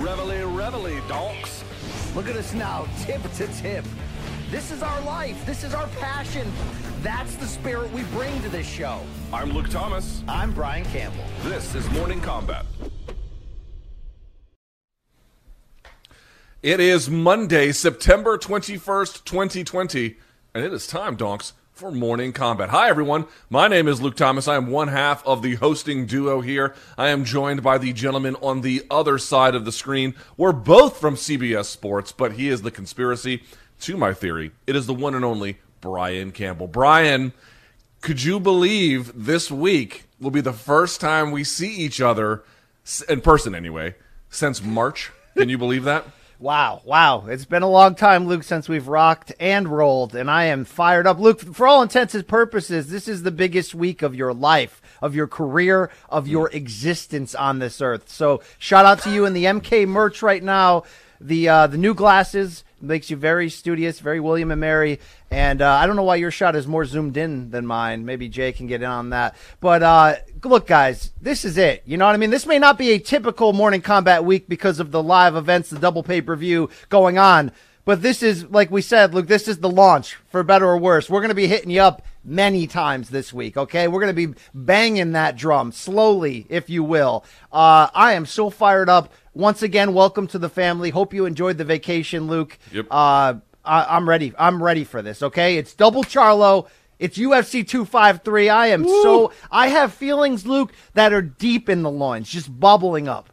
Reveille, reveille, donks. Look at us now, tip to tip. This is our life. This is our passion. That's the spirit we bring to this show. I'm Luke Thomas. I'm Brian Campbell. This is Morning Kombat. It is Monday, September 21st, 2020, and it is time, donks, for Morning Kombat. Hi, everyone. My name is Luke Thomas. I am one half of the hosting duo here. I am joined by the gentleman on the other side of the screen. We're both from CBS Sports, but he is the conspiracy to my theory. It is the one and only Brian Campbell. Brian, could you believe this week will be the first time we see each other, in person anyway, since March? Can you believe that? Wow. It's been a long time, Luke, since we've rocked and rolled, and I am fired up. Luke, for all intents and purposes, this is the biggest week of your life, of your career, of your existence on this earth. So shout out to you and the MK merch right now. The new glasses makes you very studious, very William and Mary. And I don't know why your shot is more zoomed in than mine. Maybe Jay can get in on that. But look, guys, this is it. You know what I mean? This may not be a typical Morning Kombat week because of the live events, the double pay-per-view going on. But this is, like we said, Luke, this is the launch, for better or worse. We're going to be hitting you up many times this week, okay? We're going to be banging that drum slowly, if you will. I am so fired up. Once again, welcome to the family. Hope you enjoyed the vacation, Luke. Yep. I'm ready. I'm ready for this, okay? It's Double Charlo. It's UFC 253. I am so – I have feelings, Luke, that are deep in the loins, just bubbling up.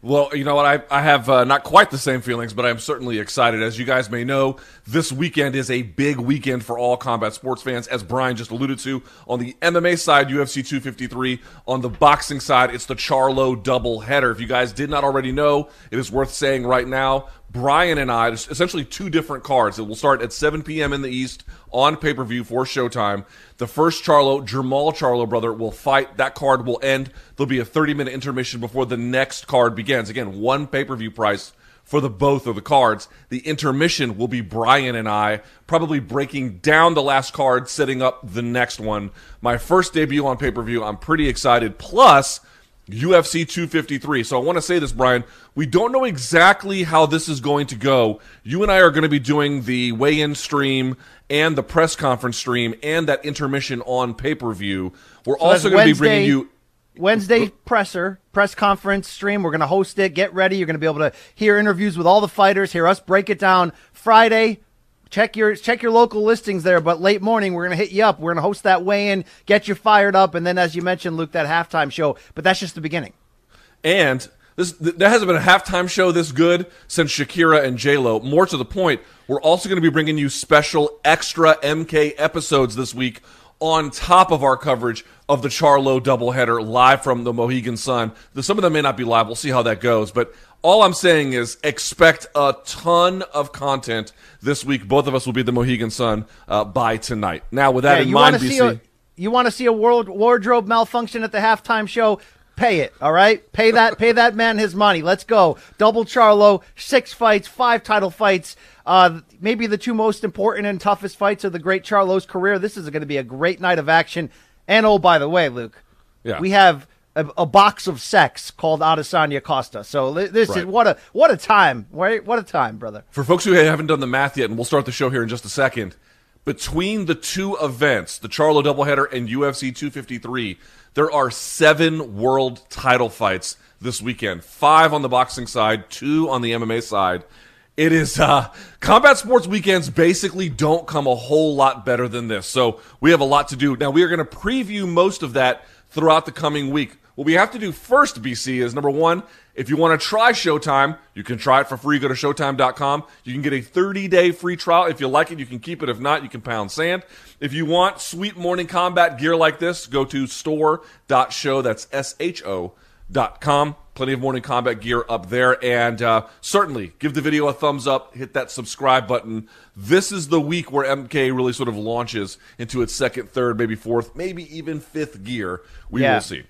Well, you know what? I have not quite the same feelings, but I'm certainly excited. As you guys may know, this weekend is a big weekend for all combat sports fans, as Brian just alluded to. On the MMA side, UFC 253. On the boxing side, it's the Charlo doubleheader. If you guys did not already know, it is worth saying right now, Brian and I, there's essentially two different cards. It will start at 7 p.m. in the East on pay-per-view for Showtime. The first Charlo, Jermall Charlo, brother, will fight. That card will end. There'll be a 30-minute intermission before the next card begins. Again, one pay-per-view price for the both of the cards. The intermission will be Brian and I probably breaking down the last card, setting up the next one. My first debut on pay-per-view. I'm pretty excited. Plus UFC 253. So I want to say this, Brian. We don't know exactly how this is going to go. You and I are going to be doing the weigh-in stream and the press conference stream and that intermission on pay-per-view. We're also going to be bringing you Wednesday press conference stream. We're going to host it. Get ready. You're going to be able to hear interviews with all the fighters, hear us break it down. Friday, check your local listings there, but late morning, we're going to hit you up. We're going to host that weigh-in, get you fired up, and then, as you mentioned, Luke, that halftime show. But that's just the beginning. And there hasn't been a halftime show this good since Shakira and J-Lo. More to the point, we're also going to be bringing you special extra MK episodes this week on top of our coverage of the Charlo doubleheader live from the Mohegan Sun. Some of them may not be live. We'll see how that goes, but all I'm saying is expect a ton of content this week. Both of us will be at the Mohegan Sun by tonight. Now, with that in mind, BC. You want to see a wardrobe malfunction at the halftime show? Pay it, all right? Pay that man his money. Let's go. Double Charlo, 6 fights, 5 title fights. Maybe the 2 most important and toughest fights of the great Charlo's career. This is going to be a great night of action. And, oh, by the way, Luke, we have a box of sex called Adesanya Costa. So this is what a time, right? What a time, brother. For folks who haven't done the math yet, and we'll start the show here in just a second, between the 2 events, the Charlo doubleheader and UFC 253, there are 7 world title fights this weekend. 5 on the boxing side, 2 on the MMA side. It is combat sports weekends basically don't come a whole lot better than this. So we have a lot to do. Now we are going to preview most of that throughout the coming week. What we have to do first, BC, is number 1, if you want to try Showtime, you can try it for free. Go to Showtime.com. You can get a 30-day free trial. If you like it, you can keep it. If not, you can pound sand. If you want sweet Morning Kombat gear like this, go to store.show. That's SHO.com. Plenty of Morning Kombat gear up there. And certainly give the video a thumbs up. Hit that subscribe button. This is the week where MK really sort of launches into its second, third, maybe fourth, maybe even fifth gear. We will see.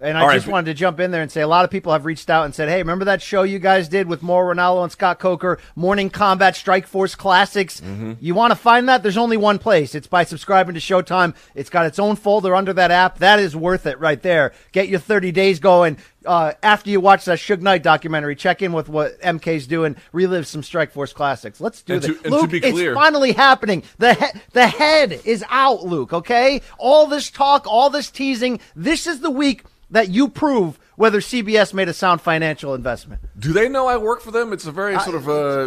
And I just wanted to jump in there and say a lot of people have reached out and said, hey, remember that show you guys did with Mauro Ranallo and Scott Coker, Morning Kombat Strike Force Classics? You want to find that? There's only one place. It's by subscribing to Showtime. It's got its own folder under that app. That is worth it right there. Get your 30 days going. After you watch that Suge Knight documentary, check in with what MK's doing, relive some Strike Force Classics. Let's do this. Luke, it's finally happening. The head is out, Luke, okay? All this talk, all this teasing, this is the week that you prove whether CBS made a sound financial investment. Do they know I work for them? It's a very sort of,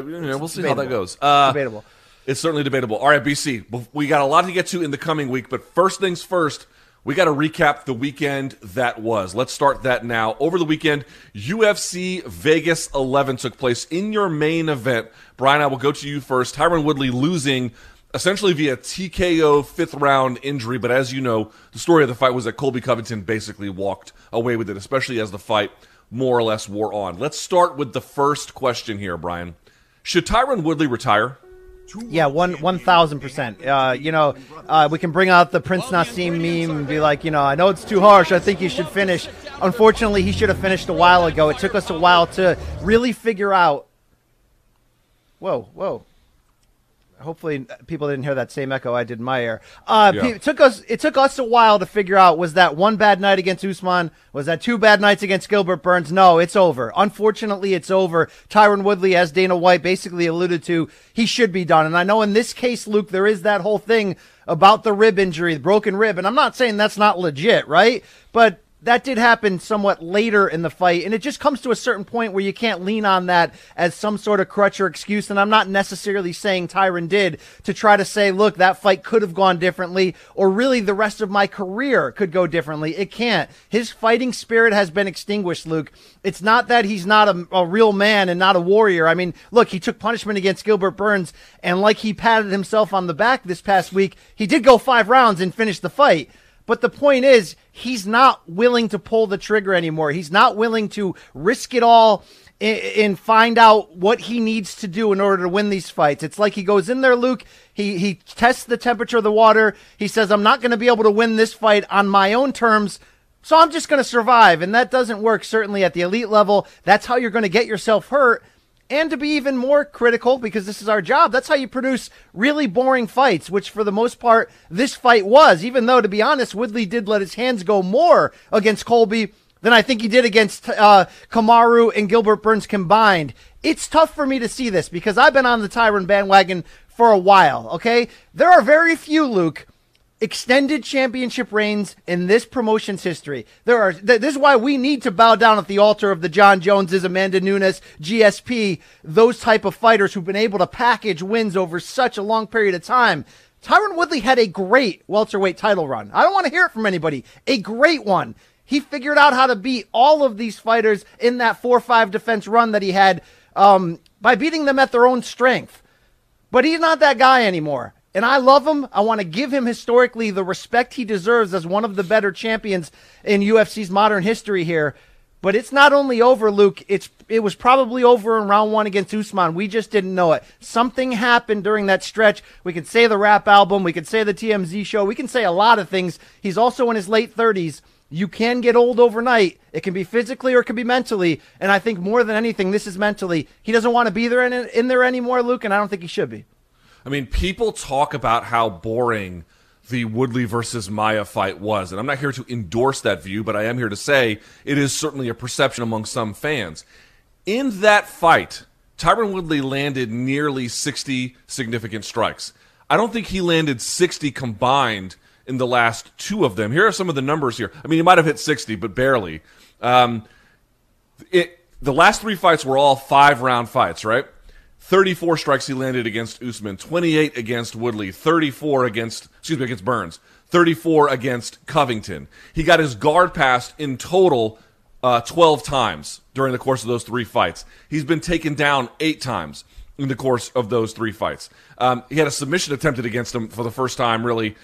you know, we'll see how that goes. Debatable. It's certainly debatable. All right, BC, we got a lot to get to in the coming week, but first things first, we got to recap the weekend that was. Let's start that now. Over the weekend, UFC Vegas 11 took place. In your main event, Brian, I will go to you first. Tyron Woodley losing essentially via TKO fifth-round injury, but as you know, the story of the fight was that Colby Covington basically walked away with it, especially as the fight more or less wore on. Let's start with the first question here, Brian. Should Tyron Woodley retire? Yeah, 1,000%. You know, we can bring out the Prince Nassim meme and be like, you know, I know it's too harsh. I think he should finish. Unfortunately, he should have finished a while ago. It took us a while to really figure out. Whoa, whoa. Hopefully people didn't hear that same echo I did in my ear. It took us a while to figure out, was that one bad night against Usman? Was that two bad nights against Gilbert Burns? No, it's over. Unfortunately, it's over. Tyron Woodley, as Dana White basically alluded to, he should be done. And I know in this case, Luke, there is that whole thing about the rib injury, the broken rib. And I'm not saying that's not legit, right? But that did happen somewhat later in the fight, and it just comes to a certain point where you can't lean on that as some sort of crutch or excuse, and I'm not necessarily saying Tyron did, to try to say, look, that fight could have gone differently, or really the rest of my career could go differently. It can't. His fighting spirit has been extinguished, Luke. It's not that he's not a real man and not a warrior. I mean, look, he took punishment against Gilbert Burns, and like he patted himself on the back this past week, he did go 5 rounds and finish the fight. But the point is, he's not willing to pull the trigger anymore. He's not willing to risk it all and find out what he needs to do in order to win these fights. It's like he goes in there, Luke. He tests the temperature of the water. He says, I'm not going to be able to win this fight on my own terms, so I'm just going to survive. And that doesn't work, certainly at the elite level. That's how you're going to get yourself hurt. And to be even more critical, because this is our job, that's how you produce really boring fights, which for the most part, this fight was, even though, to be honest, Woodley did let his hands go more against Colby than I think he did against Kamaru and Gilbert Burns combined. It's tough for me to see this, because I've been on the Tyron bandwagon for a while, okay? There are very few, Luke, extended championship reigns in this promotion's history. This is why we need to bow down at the altar of the John Joneses, Amanda Nunes, GSP, those type of fighters who've been able to package wins over such a long period of time. Tyron Woodley had a great welterweight title run. I don't want to hear it from anybody. A great one. He figured out how to beat all of these fighters in that 4-5 defense run that he had by beating them at their own strength. But he's not that guy anymore. And I love him. I want to give him historically the respect he deserves as one of the better champions in UFC's modern history here. But it's not only over, Luke. It was probably over in round 1 against Usman. We just didn't know it. Something happened during that stretch. We could say the rap album. We could say the TMZ show. We can say a lot of things. He's also in his late 30s. You can get old overnight. It can be physically or it can be mentally. And I think more than anything, this is mentally. He doesn't want to be there in there anymore, Luke, and I don't think he should be. I mean, people talk about how boring the Woodley versus Maia fight was, and I'm not here to endorse that view, but I am here to say it is certainly a perception among some fans. In that fight, Tyron Woodley landed nearly 60 significant strikes. I don't think he landed 60 combined in the last 2 of them. Here are some of the numbers here. I mean, he might have hit 60, but barely. The last 3 fights were all 5-round fights, right? 34 strikes he landed against Usman, 28 against Woodley, 34 against Burns, 34 against Covington. He got his guard passed in total 12 times during the course of those 3 fights. He's been taken down 8 times in the course of those 3 fights. He had a submission attempted against him for the first time, really,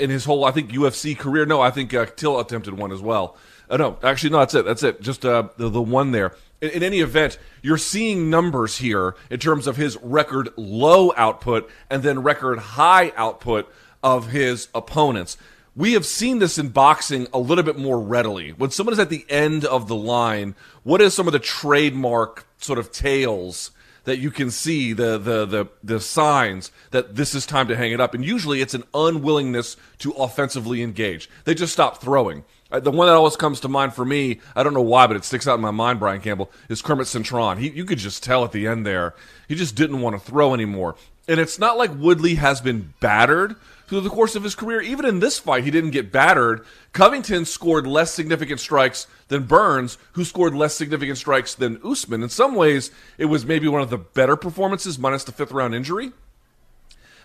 in his whole, I think, UFC career. No, I think Till attempted one as well. That's it. Just the one there. In any event, you're seeing numbers here in terms of his record low output and then record high output of his opponents. We have seen this in boxing a little bit more readily. When someone is at the end of the line, what is some of the trademark sort of tales that you can see, the signs that this is time to hang it up? And usually it's an unwillingness to offensively engage. They just stop throwing. The one that always comes to mind for me, I don't know why, but it sticks out in my mind, Brian Campbell, is Kermit Cintron. You could just tell at the end there, he just didn't want to throw anymore. And it's not like Woodley has been battered through the course of his career. Even in this fight, he didn't get battered. Covington scored less significant strikes than Burns, who scored less significant strikes than Usman. In some ways, it was maybe one of the better performances, minus the fifth-round injury.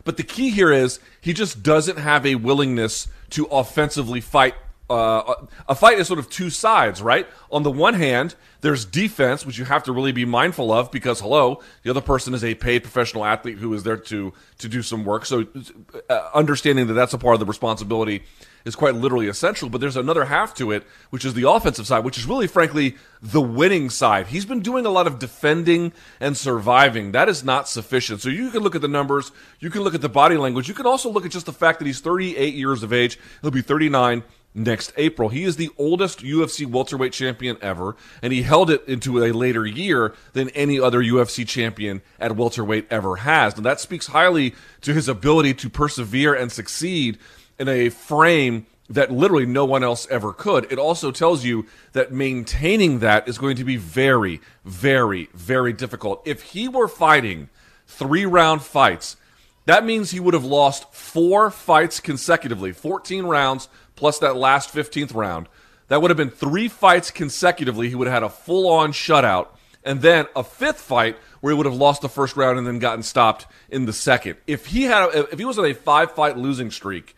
But the key here is he just doesn't have a willingness to offensively fight. A fight is sort of two sides, right? On the one hand, there's defense, which you have to really be mindful of because, hello, the other person is a paid professional athlete who is there to do some work. So understanding that that's a part of the responsibility is quite literally essential. But there's another half to it, which is the offensive side, which is really, frankly, the winning side. He's been doing a lot of defending and surviving. That is not sufficient. So you can look at the numbers. You can look at the body language. You can also look at just the fact that he's 38 years of age. He'll be 39 next April. He is the oldest UFC welterweight champion ever, and he held it into a later year than any other UFC champion at welterweight ever has. And that speaks highly to his ability to persevere and succeed in a frame that literally no one else ever could. It also tells you that maintaining that is going to be very, very, very difficult. If he were fighting 3-round fights, that means he would have lost 4 fights consecutively, 14 rounds plus that last 15th round. That would have been 3 fights consecutively. He would have had a full-on shutout, and then a 5th fight where he would have lost the first round and then gotten stopped in the second. If he was on a 5-fight losing streak,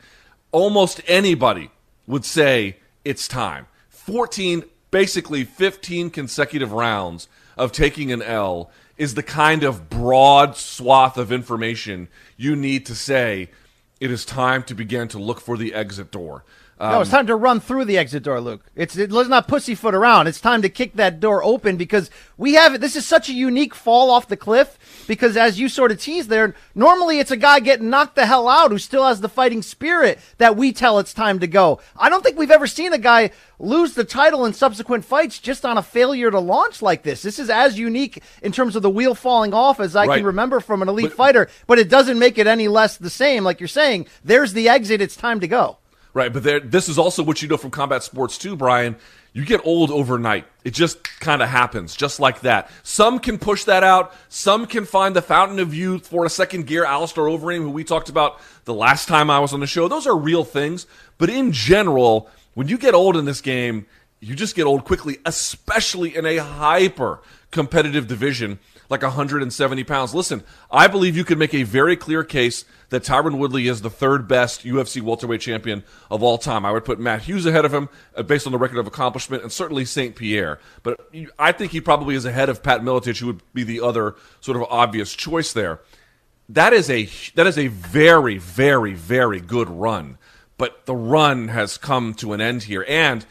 almost anybody would say it's time. 14, basically 15 consecutive rounds of taking an L is the kind of broad swath of information you need to say it is time to begin to look for the exit door. No, it's time to run through the exit door, Luke. Let's not pussyfoot around. It's time to kick that door open because we have it. This is such a unique fall off the cliff because, as you sort of teased there, normally it's a guy getting knocked the hell out who still has the fighting spirit that we tell it's time to go. I don't think we've ever seen a guy lose the title in subsequent fights just on a failure to launch like this. This is as unique in terms of the wheel falling off as I can remember from an elite fighter, but it doesn't make it any less the same. Like you're saying, there's the exit. It's time to go. Right, but this is also what you know from combat sports too, Brian. You get old overnight. It just kind of happens, just like that. Some can push that out. Some can find the fountain of youth for a second gear. Alistair Overeem, who we talked about the last time I was on the show. Those are real things. But in general, when you get old in this game, you just get old quickly, especially in a hyper-competitive division like 170 pounds. Listen, I believe you can make a very clear case that Tyron Woodley is the 3rd best UFC welterweight champion of all time. I would put Matt Hughes ahead of him based on the record of accomplishment, and certainly St. Pierre. But I think he probably is ahead of Pat Miletic, who would be the other sort of obvious choice there. That is a very, very, very good run. But the run has come to an end here, and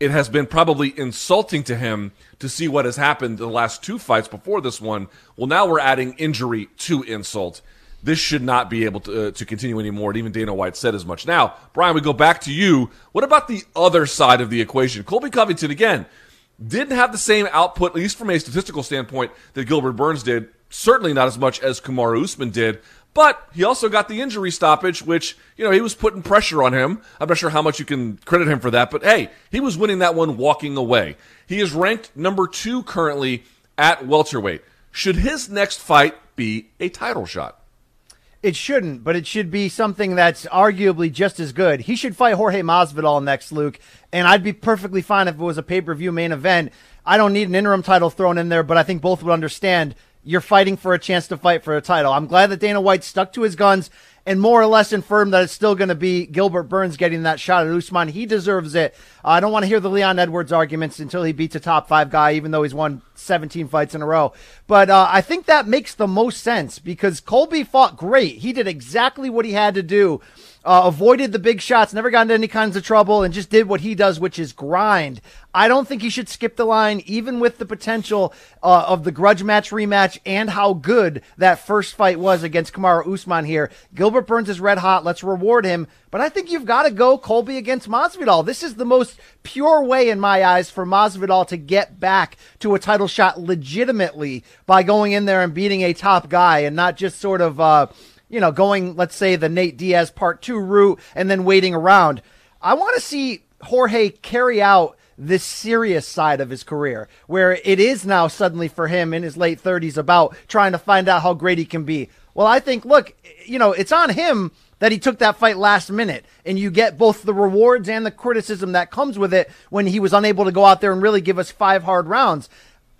it has been probably insulting to him to see what has happened in the last 2 fights before this one. Well, now we're adding injury to insult. This should not be able to continue anymore, and even Dana White said as much. Now, Brian, we go back to you. What about the other side of the equation? Colby Covington, again, didn't have the same output, at least from a statistical standpoint, that Gilbert Burns did. Certainly not as much as Kamaru Usman did. But he also got the injury stoppage, which, he was putting pressure on him. I'm not sure how much you can credit him for that, but hey, he was winning that one walking away. He is ranked number 2 currently at welterweight. Should his next fight be a title shot? It shouldn't, but it should be something that's arguably just as good. He should fight Jorge Masvidal next, Luke, and I'd be perfectly fine if it was a pay-per-view main event. I don't need an interim title thrown in there, but I think both would understand you're fighting for a chance to fight for a title. I'm glad that Dana White stuck to his guns and more or less affirmed that it's still going to be Gilbert Burns getting that shot at Usman. He deserves it. I don't want to hear the Leon Edwards arguments until he beats a top 5 guy, even though he's won 17 fights in a row. But I think that makes the most sense because Colby fought great. He did exactly what he had to do. Avoided the big shots, never got into any kinds of trouble, and just did what he does, which is grind. I don't think he should skip the line, even with the potential of the grudge match rematch and how good that first fight was against Kamaru Usman here. Gilbert Gilbert Burns is red hot. Let's reward him. But I think you've got to go Colby against Masvidal. This is the most pure way in my eyes for Masvidal to get back to a title shot legitimately by going in there and beating a top guy and not just sort of, going, let's say, the Nate Diaz part two route and then waiting around. I want to see Jorge carry out this serious side of his career, where it is now suddenly for him in his late 30s about trying to find out how great he can be. Well, I think, look, it's on him that he took that fight last minute, and you get both the rewards and the criticism that comes with it when he was unable to go out there and really give us 5 hard rounds.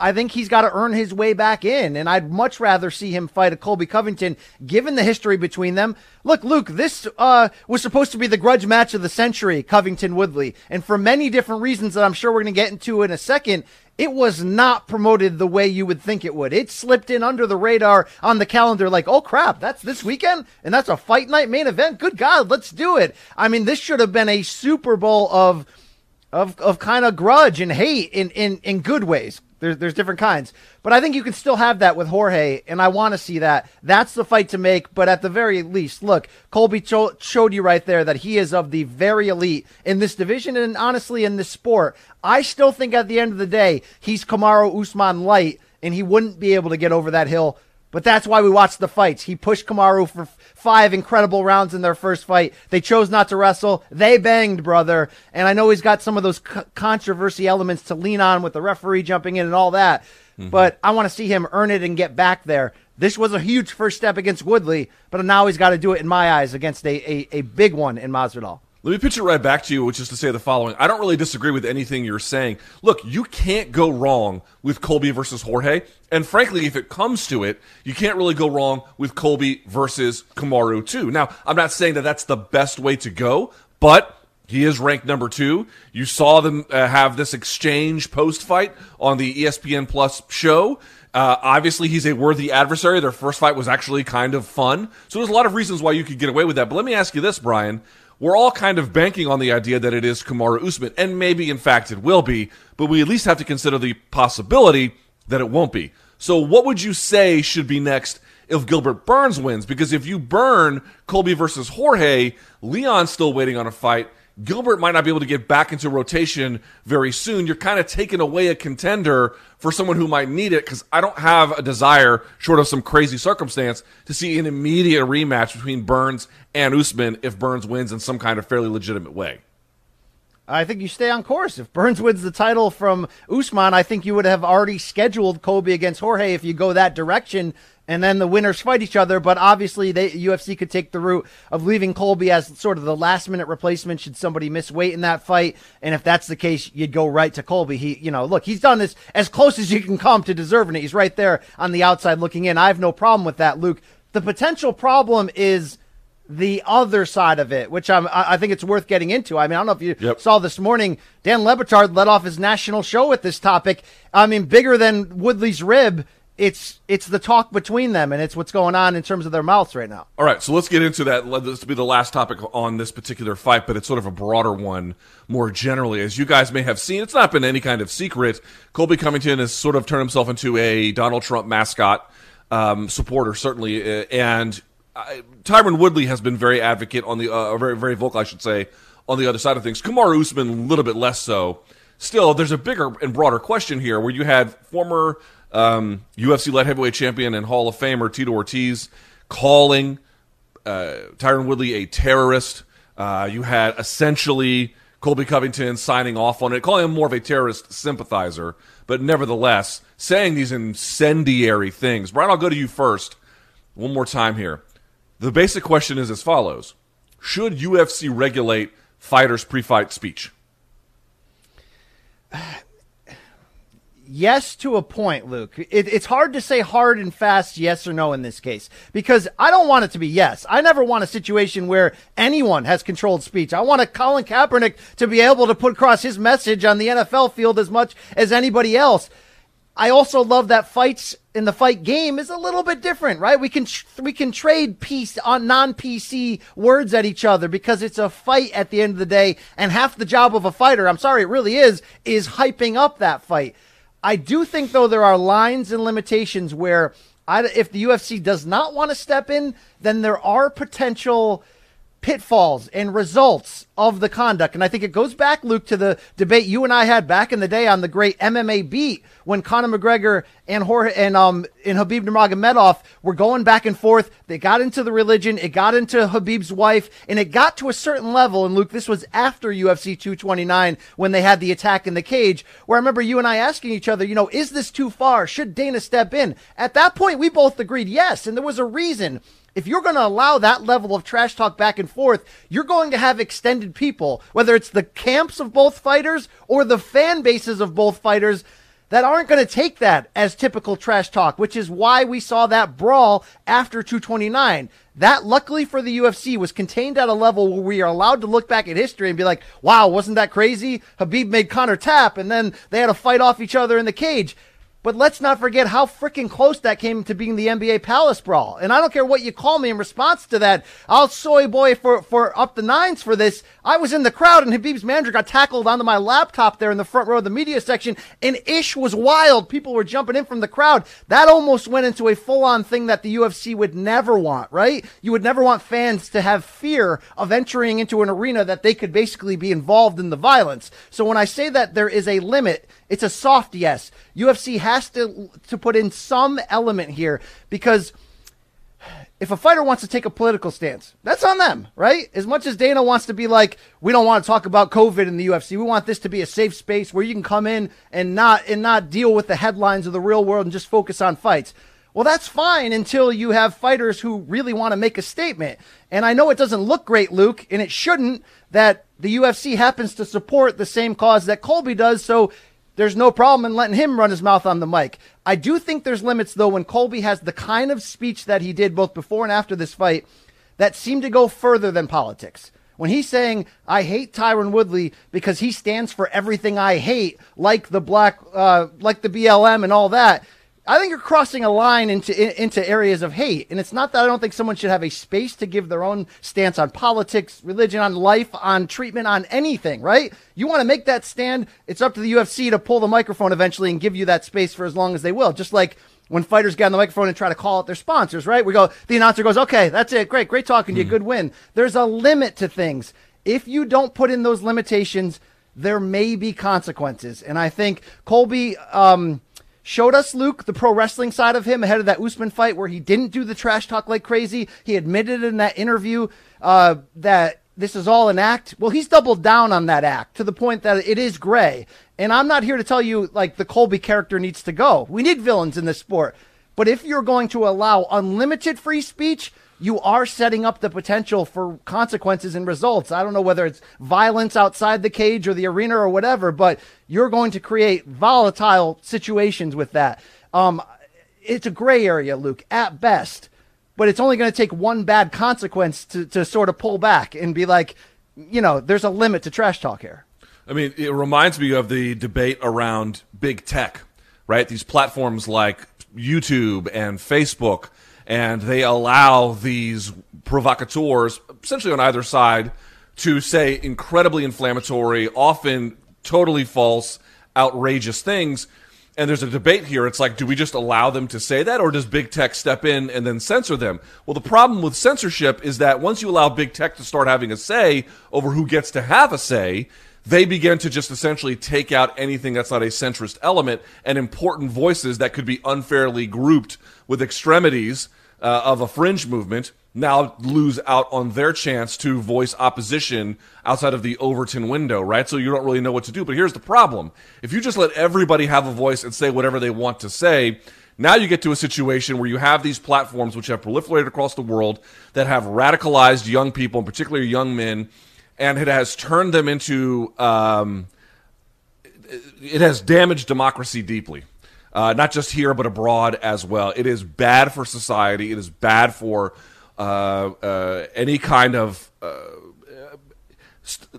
I think he's got to earn his way back in, and I'd much rather see him fight a Colby Covington, given the history between them. Look, Luke, this was supposed to be the grudge match of the century, Covington-Woodley, and for many different reasons that I'm sure we're going to get into in a second, it was not promoted the way you would think it would. It slipped in under the radar on the calendar like, oh, crap, that's this weekend? And that's a fight night main event? Good God, let's do it. I mean, this should have been a Super Bowl of kind of grudge and hate in good ways. There's different kinds, but I think you can still have that with Jorge, and I want to see that. That's the fight to make, but at the very least, look, Colby showed you right there that he is of the very elite in this division and honestly in this sport. I still think at the end of the day, he's Kamaru Usman light, and he wouldn't be able to get over that hill. But that's why we watched the fights. He pushed Kamaru for 5 incredible rounds in their first fight. They chose not to wrestle. They banged, brother. And I know he's got some of those controversy elements to lean on with the referee jumping in and all that. Mm-hmm. But I want to see him earn it and get back there. This was a huge first step against Woodley, but now he's got to do it, in my eyes, against a big one in Masvidal. Let me pitch it right back to you, which is to say the following. I don't really disagree with anything you're saying. Look, you can't go wrong with Colby versus Jorge. And frankly, if it comes to it, you can't really go wrong with Colby versus Kamaru, too. Now, I'm not saying that that's the best way to go, but he is ranked number 2. You saw them have this exchange post-fight on the ESPN Plus show. Obviously, he's a worthy adversary. Their first fight was actually kind of fun. So there's a lot of reasons why you could get away with that. But let me ask you this, Brian. We're all kind of banking on the idea that it is Kamaru Usman, and maybe, in fact, it will be, but we at least have to consider the possibility that it won't be. So what would you say should be next if Gilbert Burns wins? Because if you burn Colby versus Jorge, Leon's still waiting on a fight. Gilbert might not be able to get back into rotation very soon. You're kind of taking away a contender for someone who might need it, because I don't have a desire, short of some crazy circumstance, to see an immediate rematch between Burns and Usman if Burns wins in some kind of fairly legitimate way. I think you stay on course. If Burns wins the title from Usman, I think you would have already scheduled Colby against Jorge if you go that direction, and then the winners fight each other. But obviously, UFC could take the route of leaving Colby as sort of the last-minute replacement should somebody miss weight in that fight. And if that's the case, you'd go right to Colby. Look, he's done this as close as you can come to deserving it. He's right there on the outside looking in. I have no problem with that, Luke. The potential problem is the other side of it, which I think it's worth getting into. I mean, I don't know if you saw this morning, Dan Le Batard led off his national show with this topic. I mean, bigger than Woodley's rib, it's the talk between them, and it's what's going on in terms of their mouths right now. All right, so let's get into that. This will be the last topic on this particular fight, but it's sort of a broader one more generally. As you guys may have seen, it's not been any kind of secret. Colby Covington has sort of turned himself into a Donald Trump mascot supporter, certainly, and Tyron Woodley has been very advocate on the very, very vocal, I should say, on the other side of things. Kamaru Usman, a little bit less so. Still, there's a bigger and broader question here, where you had former UFC light heavyweight champion and Hall of Famer Tito Ortiz calling Tyron Woodley a terrorist. You had essentially Colby Covington signing off on it, calling him more of a terrorist sympathizer, but nevertheless saying these incendiary things. Brian, I'll go to you first one more time here. The basic question is as follows. Should UFC regulate fighters' pre-fight speech? Yes, to a point, Luke. It's hard to say hard and fast yes or no in this case, because I don't want it to be yes. I never want a situation where anyone has controlled speech. I want a Colin Kaepernick to be able to put across his message on the NFL field as much as anybody else. I also love that fights in the fight game is a little bit different, right? We can trade non-PC words at each other because it's a fight at the end of the day, and half the job of a fighter, I'm sorry, it really is hyping up that fight. I do think, though, there are lines and limitations where If the UFC does not want to step in, then there are potential pitfalls and results of the conduct. And I think it goes back, Luke, to the debate you and I had back in the day on the great MMA beat when Conor McGregor and Khabib Nurmagomedov were going back and forth. They got into the religion, it got into Khabib's wife, and it got to a certain level. And Luke, this was after UFC 229 when they had the attack in the cage, where I remember you and I asking each other, you know, is this too far? Should Dana step in? At that point, we both agreed yes, and there was a reason. If you're going to allow that level of trash talk back and forth, you're going to have extended people, whether it's the camps of both fighters or the fan bases of both fighters, that aren't going to take that as typical trash talk, which is why we saw that brawl after 229. That, luckily for the UFC, was contained at a level where we are allowed to look back at history and be like, wow, wasn't that crazy? Khabib made Conor tap, and then they had a fight off each other in the cage. But let's not forget how freaking close that came to being the NBA Palace brawl. And I don't care what you call me in response to that. I'll soy boy for up the nines for this. I was in the crowd and Khabib's manager got tackled onto my laptop there in the front row of the media section. And ish was wild. People were jumping in from the crowd. That almost went into a full-on thing that the UFC would never want, right? You would never want fans to have fear of entering into an arena that they could basically be involved in the violence. So when I say that there is a limit, it's a soft yes. UFC has to put in some element here, because if a fighter wants to take a political stance, that's on them, right? As much as Dana wants to be like, we don't want to talk about COVID in the UFC. We want this to be a safe space where you can come in and not deal with the headlines of the real world and just focus on fights. Well, that's fine until you have fighters who really want to make a statement. And I know it doesn't look great, Luke, and it shouldn't, that the UFC happens to support the same cause that Colby does. So there's no problem in letting him run his mouth on the mic. I do think there's limits, though, when Colby has the kind of speech that he did both before and after this fight that seemed to go further than politics. When he's saying, I hate Tyron Woodley because he stands for everything I hate, like the BLM and all that, I think you're crossing a line into areas of hate. And it's not that I don't think someone should have a space to give their own stance on politics, religion, on life, on treatment, on anything, right? You want to make that stand, it's up to the UFC to pull the microphone eventually and give you that space for as long as they will. Just like when fighters get on the microphone and try to call out their sponsors, right? We go, the announcer goes, okay, that's it. Great, great talking to you. Good win. There's a limit to things. If you don't put in those limitations, there may be consequences. And I think Colby, showed us, Luke, the pro wrestling side of him ahead of that Usman fight, where he didn't do the trash talk like crazy. He admitted in that interview that this is all an act. Well, he's doubled down on that act to the point that it is gray. And I'm not here to tell you, like, the Colby character needs to go. We need villains in this sport. But if you're going to allow unlimited free speech, you are setting up the potential for consequences and results. I don't know whether it's violence outside the cage or the arena or whatever, but you're going to create volatile situations with that. It's a gray area, Luke, at best, but it's only going to take one bad consequence to sort of pull back and be like, you know, there's a limit to trash talk here. I mean, it reminds me of the debate around big tech, right? These platforms like YouTube and Facebook, and they allow these provocateurs, essentially on either side, to say incredibly inflammatory, often totally false, outrageous things. And there's a debate here. It's like, do we just allow them to say that, or does big tech step in and then censor them? Well, the problem with censorship is that once you allow big tech to start having a say over who gets to have a say, they begin to just essentially take out anything that's not a centrist element and important voices that could be unfairly grouped with extremities of a fringe movement now lose out on their chance to voice opposition outside of the Overton window, right? So you don't really know what to do. But here's the problem. If you just let everybody have a voice and say whatever they want to say, now you get to a situation where you have these platforms which have proliferated across the world that have radicalized young people, and particularly young men, and it has turned them into it has damaged democracy deeply. Not just here, but abroad as well. It is bad for society. It is bad for any kind of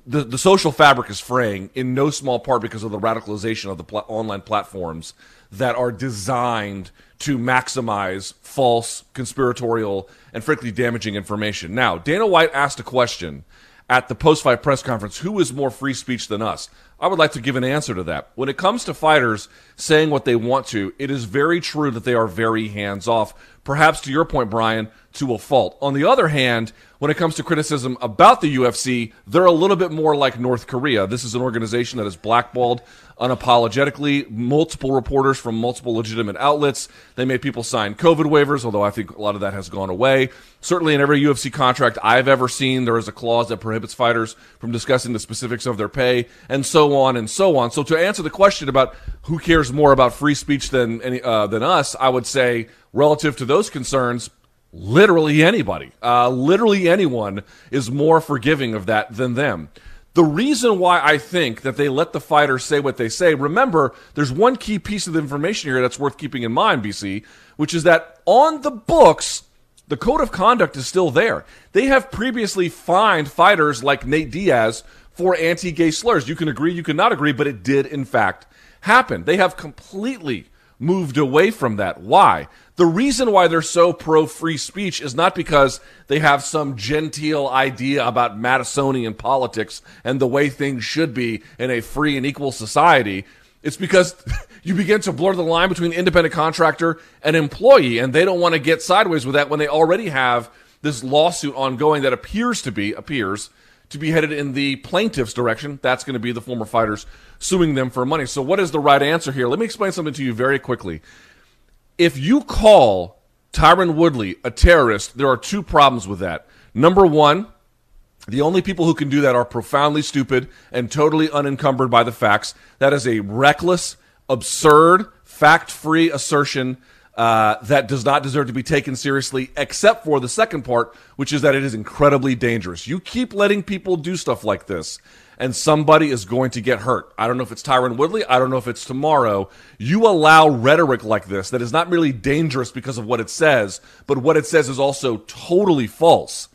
the social fabric is fraying in no small part because of the radicalization of the online platforms that are designed to maximize false, conspiratorial, and frankly damaging information. Now, Dana White asked a question at the post-fight press conference: who is more free speech than us? I would like to give an answer to that. When it comes to fighters saying what they want to, it is very true that they are very hands-off, perhaps to your point, Brian, to a fault. On the other hand, when it comes to criticism about the UFC, they're a little bit more like North Korea. This is an organization that is blackballed unapologetically, multiple reporters from multiple legitimate outlets. They made people sign COVID waivers, although I think a lot of that has gone away. Certainly in every UFC contract I've ever seen, there is a clause that prohibits fighters from discussing the specifics of their pay, and so on and so on. So to answer the question about who cares more about free speech than us, I would say relative to those concerns, literally anybody, literally anyone is more forgiving of that than them. The reason why I think that they let the fighters say what they say, remember, there's one key piece of the information here that's worth keeping in mind, BC, which is that on the books, the code of conduct is still there. They have previously fined fighters like Nate Diaz for anti-gay slurs. You can agree, you can not agree, but it did, in fact, happen. They have completely moved away from that. Why? The reason why they're so pro-free speech is not because they have some genteel idea about Madisonian politics and the way things should be in a free and equal society. It's because you begin to blur the line between independent contractor and employee, and they don't want to get sideways with that when they already have this lawsuit ongoing that appears to be headed in the plaintiff's direction. That's going to be the former fighters suing them for money. So what is the right answer here? Let me explain something to you very quickly. If you call Tyron Woodley a terrorist, there are two problems with that. Number one, the only people who can do that are profoundly stupid and totally unencumbered by the facts. That is a reckless, absurd, fact-free assertion that does not deserve to be taken seriously, except for the second part, which is that it is incredibly dangerous. You keep letting people do stuff like this, and somebody is going to get hurt. I don't know if it's Tyron Woodley. I don't know if it's tomorrow. You allow rhetoric like this that is not merely dangerous because of what it says, but what it says is also totally false.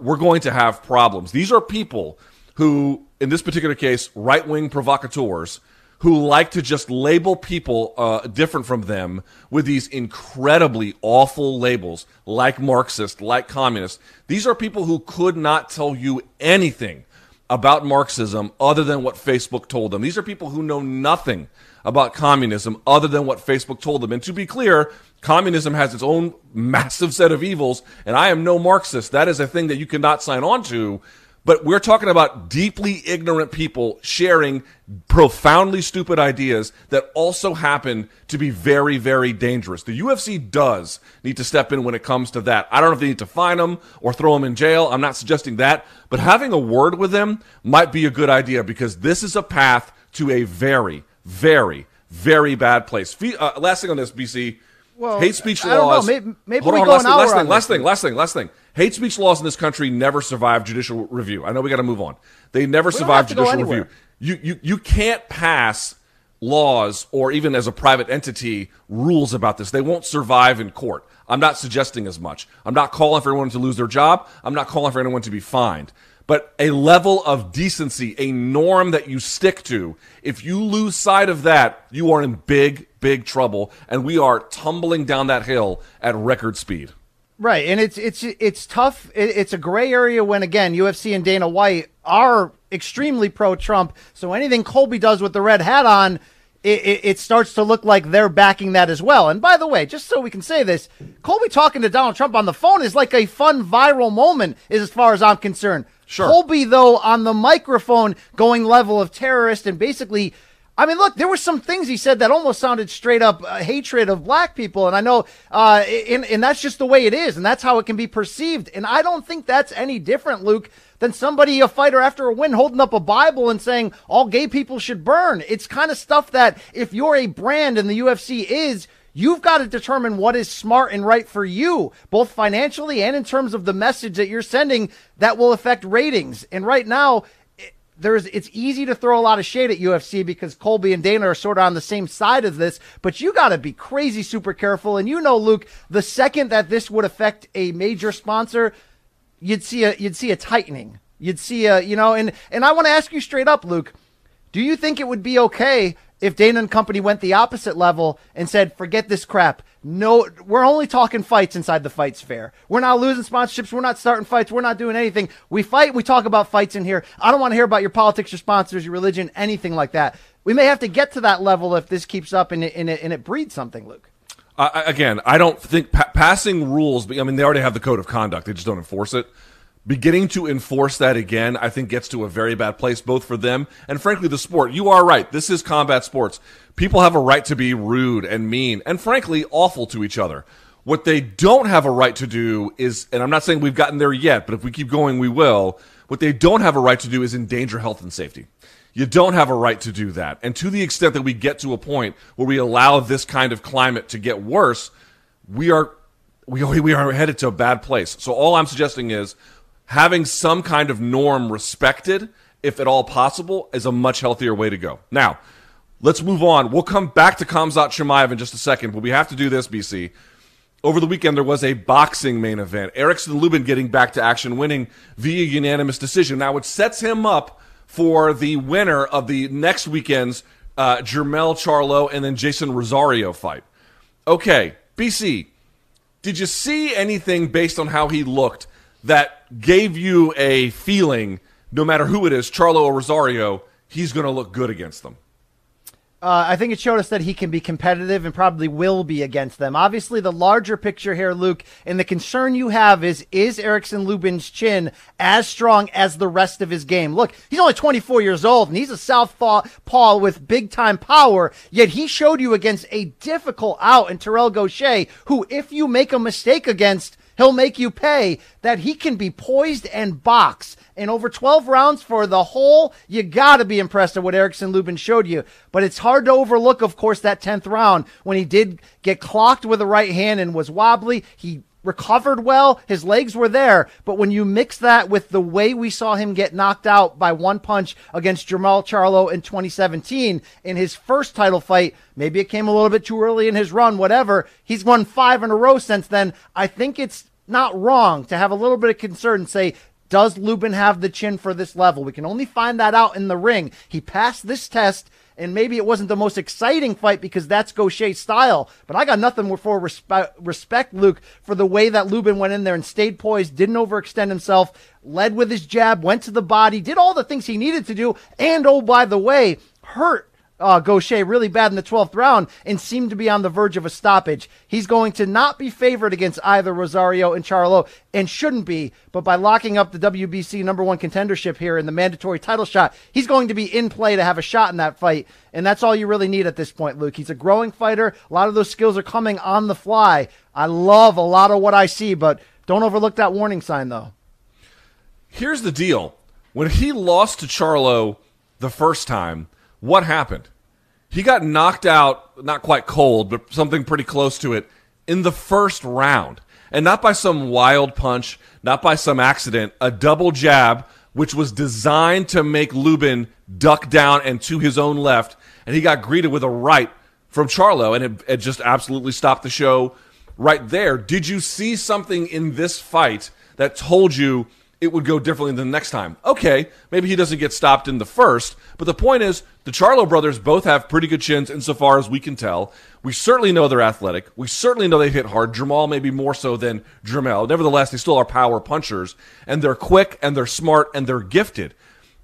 We're going to have problems. These are people who, in this particular case, right-wing provocateurs, who like to just label people different from them with these incredibly awful labels, like Marxist, like communist. These are people who could not tell you anything about Marxism other than what Facebook told them. These are people who know nothing about communism other than what Facebook told them. And to be clear, communism has its own massive set of evils, and I am no Marxist. That is a thing that you cannot sign on to. But we're talking about deeply ignorant people sharing profoundly stupid ideas that also happen to be very, very dangerous. The UFC does need to step in when it comes to that. I don't know if they need to fine them or throw them in jail. I'm not suggesting that. But having a word with them might be a good idea, because this is a path to a very, very, very bad place. Last thing on this, BC. Well, hate speech laws. Maybe we go an hour on this. Last thing. Hate speech laws in this country never survive judicial review. I know we got to move on. They never survive judicial review. You can't pass laws, or even as a private entity, rules about this. They won't survive in court. I'm not suggesting as much. I'm not calling for anyone to lose their job. I'm not calling for anyone to be fined. But a level of decency, a norm that you stick to, if you lose sight of that, you are in big, big trouble. And we are tumbling down that hill at record speed. Right. And it's tough. It's a gray area when, again, UFC and Dana White are extremely pro-Trump. So anything Colby does with the red hat on, it starts to look like they're backing that as well. And by the way, just so we can say this, Colby talking to Donald Trump on the phone is like a fun viral moment as far as I'm concerned. Sure. Colby, though, on the microphone going level of terrorist, and basically, I mean, look, there were some things he said that almost sounded straight up hatred of black people. And I know, and that's just the way it is. And that's how it can be perceived. And I don't think that's any different, Luke, than somebody, a fighter after a win, holding up a Bible and saying all gay people should burn. It's kind of stuff that if you're a brand, and the UFC is, you've got to determine what is smart and right for you, both financially and in terms of the message that you're sending that will affect ratings. And right now, it's easy to throw a lot of shade at UFC because Colby and Dana are sort of on the same side of this, but you got to be crazy super careful. And you know, Luke, the second that this would affect a major sponsor, you'd see a tightening. You'd see a, you know, and I want to ask you straight up, Luke, Do you think it would be okay if Dana and company went the opposite level and said, forget this crap? No, we're only talking fights inside the Fight Sphere. We're not losing sponsorships. We're not starting fights. We're not doing anything. We fight. We talk about fights in here. I don't want to hear about your politics, your sponsors, your religion, anything like that. We may have to get to that level if this keeps up and it breeds something, Luke. Again, I don't think passing rules, I mean, they already have the code of conduct. They just don't enforce it. Beginning to enforce that again, I think, gets to a very bad place, both for them and, frankly, the sport. You are right. This is combat sports. People have a right to be rude and mean and, frankly, awful to each other. What they don't have a right to do is, and I'm not saying we've gotten there yet, but if we keep going, we will. What they don't have a right to do is endanger health and safety. You don't have a right to do that. And to the extent that we get to a point where we allow this kind of climate to get worse, we are headed to a bad place. So all I'm suggesting is, having some kind of norm respected, if at all possible, is a much healthier way to go. Now, let's move on. We'll come back to Khamzat Chimaev in just a second, but we have to do this, BC. Over the weekend, there was a boxing main event. Erickson Lubin getting back to action, winning via unanimous decision. Now, it sets him up for the winner of the next weekend's Jermall Charlo and then Jason Rosario fight. Okay, BC, did you see anything based on how he looked that gave you a feeling, no matter who it is, Charlo or Rosario, he's going to look good against them? I think it showed us that he can be competitive and probably will be against them. Obviously, the larger picture here, Luke, and the concern you have is Erickson Lubin's chin as strong as the rest of his game? Look, he's only 24 years old, and he's a southpaw with big-time power, yet he showed you against a difficult out in Terrell Gausha, who, if you make a mistake against, he'll make you pay, that he can be poised and box. And over 12 rounds for the whole, you got to be impressed at what Erickson Lubin showed you. But it's hard to overlook, of course, that 10th round when he did get clocked with a right hand and was wobbly. He recovered well. His legs were there. But when you mix that with the way we saw him get knocked out by one punch against Jermall Charlo in 2017 in his first title fight, maybe it came a little bit too early in his run, whatever. He's won 5 in a row since then. I think it's not wrong to have a little bit of concern and say, does Lubin have the chin for this level? We can only find that out in the ring. He passed this test. And maybe it wasn't the most exciting fight because that's Gausha's style. But I got nothing for respect, Luke, for the way that Lubin went in there and stayed poised, didn't overextend himself, led with his jab, went to the body, did all the things he needed to do, and, oh, by the way, hurt Gausha really bad in the 12th round and seemed to be on the verge of a stoppage. He's going to not be favored against either Rosario and Charlo, and shouldn't be, but by locking up the WBC #1 contendership here in the mandatory title shot, he's going to be in play to have a shot in that fight, and that's all you really need at this point, Luke. He's a growing fighter. A lot of those skills are coming on the fly. I love a lot of what I see, but don't overlook that warning sign, though. Here's the deal. When he lost to Charlo the first time, what happened? He got knocked out, not quite cold, but something pretty close to it, in the first round. And not by some wild punch, not by some accident, a double jab, which was designed to make Lubin duck down and to his own left. And he got greeted with a right from Charlo, and it just absolutely stopped the show right there. Did you see something in this fight that told you it would go differently than the next time? Okay, maybe he doesn't get stopped in the first, but the point is the Charlo brothers both have pretty good chins insofar as we can tell. We certainly know they're athletic. We certainly know they hit hard. Jermall maybe more so than Jermall. Nevertheless, they still are power punchers, and they're quick, and they're smart, and they're gifted.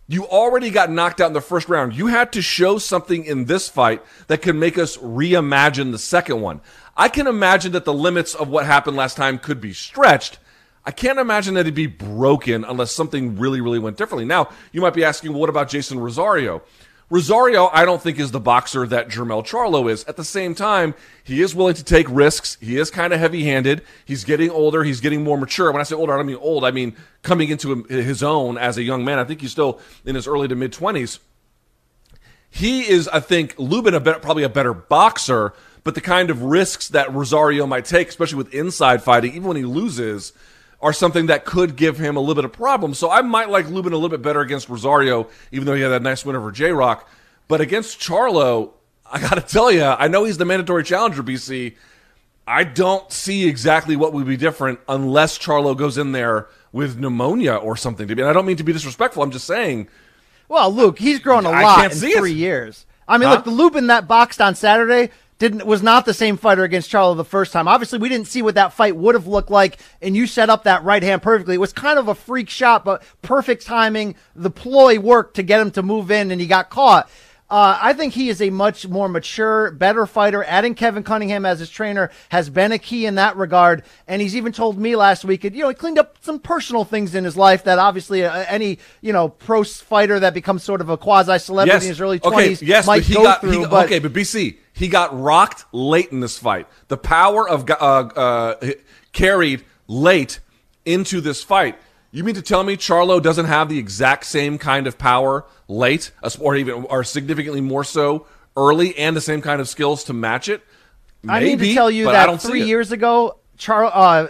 You already got knocked out in the first round. You had to show something in this fight that can make us reimagine the second one. I can imagine that the limits of what happened last time could be stretched. I can't imagine that it'd be broken unless something really, really went differently. Now, you might be asking, well, what about Jason Rosario? Rosario, I don't think, is the boxer that Jermall Charlo is. At the same time, he is willing to take risks. He is kind of heavy-handed. He's getting older. He's getting more mature. When I say older, I don't mean old. I mean coming into his own as a young man. I think he's still in his early to mid-20s. He is, I think, Lubin, probably a better boxer, but the kind of risks that Rosario might take, especially with inside fighting, even when he loses, are something that could give him a little bit of problem. So I might like Lubin a little bit better against Rosario, even though he had that nice win over J-Rock. But against Charlo, I got to tell you, I know he's the mandatory challenger, BC. I don't see exactly what would be different unless Charlo goes in there with pneumonia or something. And I don't mean to be disrespectful. I'm just saying Well, Luke, he's grown a lot in 3 years. I mean, look, the Lubin that boxed on Saturday was not the same fighter against Charlo the first time. Obviously, we didn't see what that fight would have looked like, and you set up that right hand perfectly. It was kind of a freak shot, but perfect timing. The ploy worked to get him to move in, and he got caught. I think he is a much more mature, better fighter. Adding Kevin Cunningham as his trainer has been a key in that regard. And he's even told me last week, you know, he cleaned up some personal things in his life that obviously any, you know, pro fighter that becomes sort of a quasi-celebrity in his early 20s might go through. Okay, but BC, he got rocked late in this fight. The power of carried late into this fight. You mean to tell me Charlo doesn't have the exact same kind of power late, or even or significantly more so early, and the same kind of skills to match it? Maybe, I mean to tell you that 3 years ago,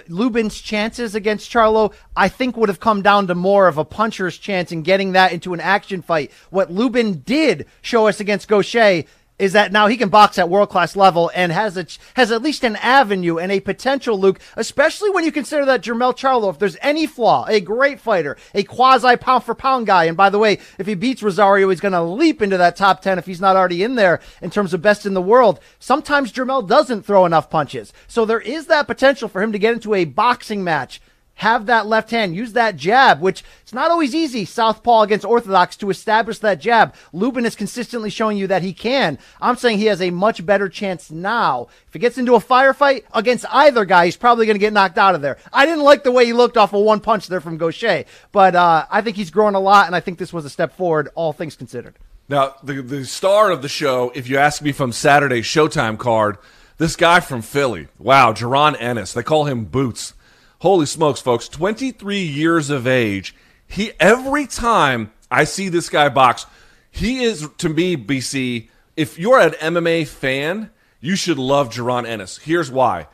Lubin's chances against Charlo, I think, would have come down to more of a puncher's chance in getting that into an action fight. What Lubin did show us against Gauthier is that now he can box at world-class level and has at least an avenue and a potential, Luke, especially when you consider that Jermall Charlo, if there's any flaw, a great fighter, a quasi-pound-for-pound guy. And by the way, if he beats Rosario, he's going to leap into that top 10 if he's not already in there in terms of best in the world. Sometimes Jermall doesn't throw enough punches. So there is that potential for him to get into a boxing match, have that left hand, use that jab, which it's not always easy, southpaw against orthodox, to establish that jab. Lubin is consistently showing you that he can. I'm saying he has a much better chance now. If he gets into a firefight against either guy, he's probably going to get knocked out of there. I didn't like the way he looked off of one punch there from Gauthier, but I think he's grown a lot, and I think this was a step forward, all things considered. Now, the star of the show, if you ask me, from Saturday's Showtime card, this guy from Philly. Wow, Jaron Ennis. They call him Boots. Holy smokes, folks, 23 years of age. He, every time I see this guy box, he is, to me, BC, if you're an MMA fan, you should love Jaron Ennis. Here's why.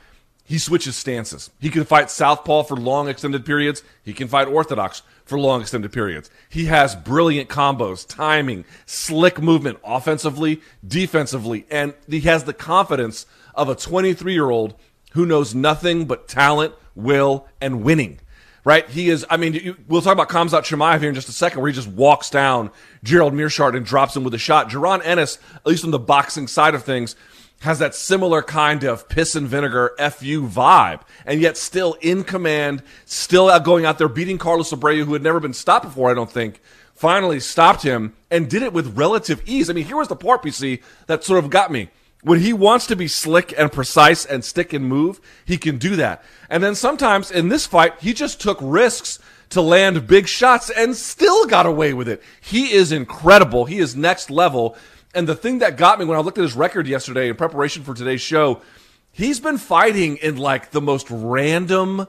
He switches stances. He can fight southpaw for long extended periods. He can fight orthodox for long extended periods. He has brilliant combos, timing, slick movement, offensively, defensively, and he has the confidence of a 23-year-old who knows nothing but talent, will, and winning, right? He is, I mean, we'll talk about Khamzat Chimaev here in just a second, where he just walks down Gerald Meerschaert and drops him with a shot. Jaron Ennis, at least on the boxing side of things, has that similar kind of piss and vinegar FU vibe, and yet still in command, still out going out there, beating Carlos Abreu, who had never been stopped before, I don't think, finally stopped him, and did it with relative ease. I mean, here was the part, BC, that sort of got me. When he wants to be slick and precise and stick and move, he can do that. And then sometimes in this fight, he just took risks to land big shots and still got away with it. He is incredible. He is next level. And the thing that got me when I looked at his record yesterday in preparation for today's show, he's been fighting in like the most random,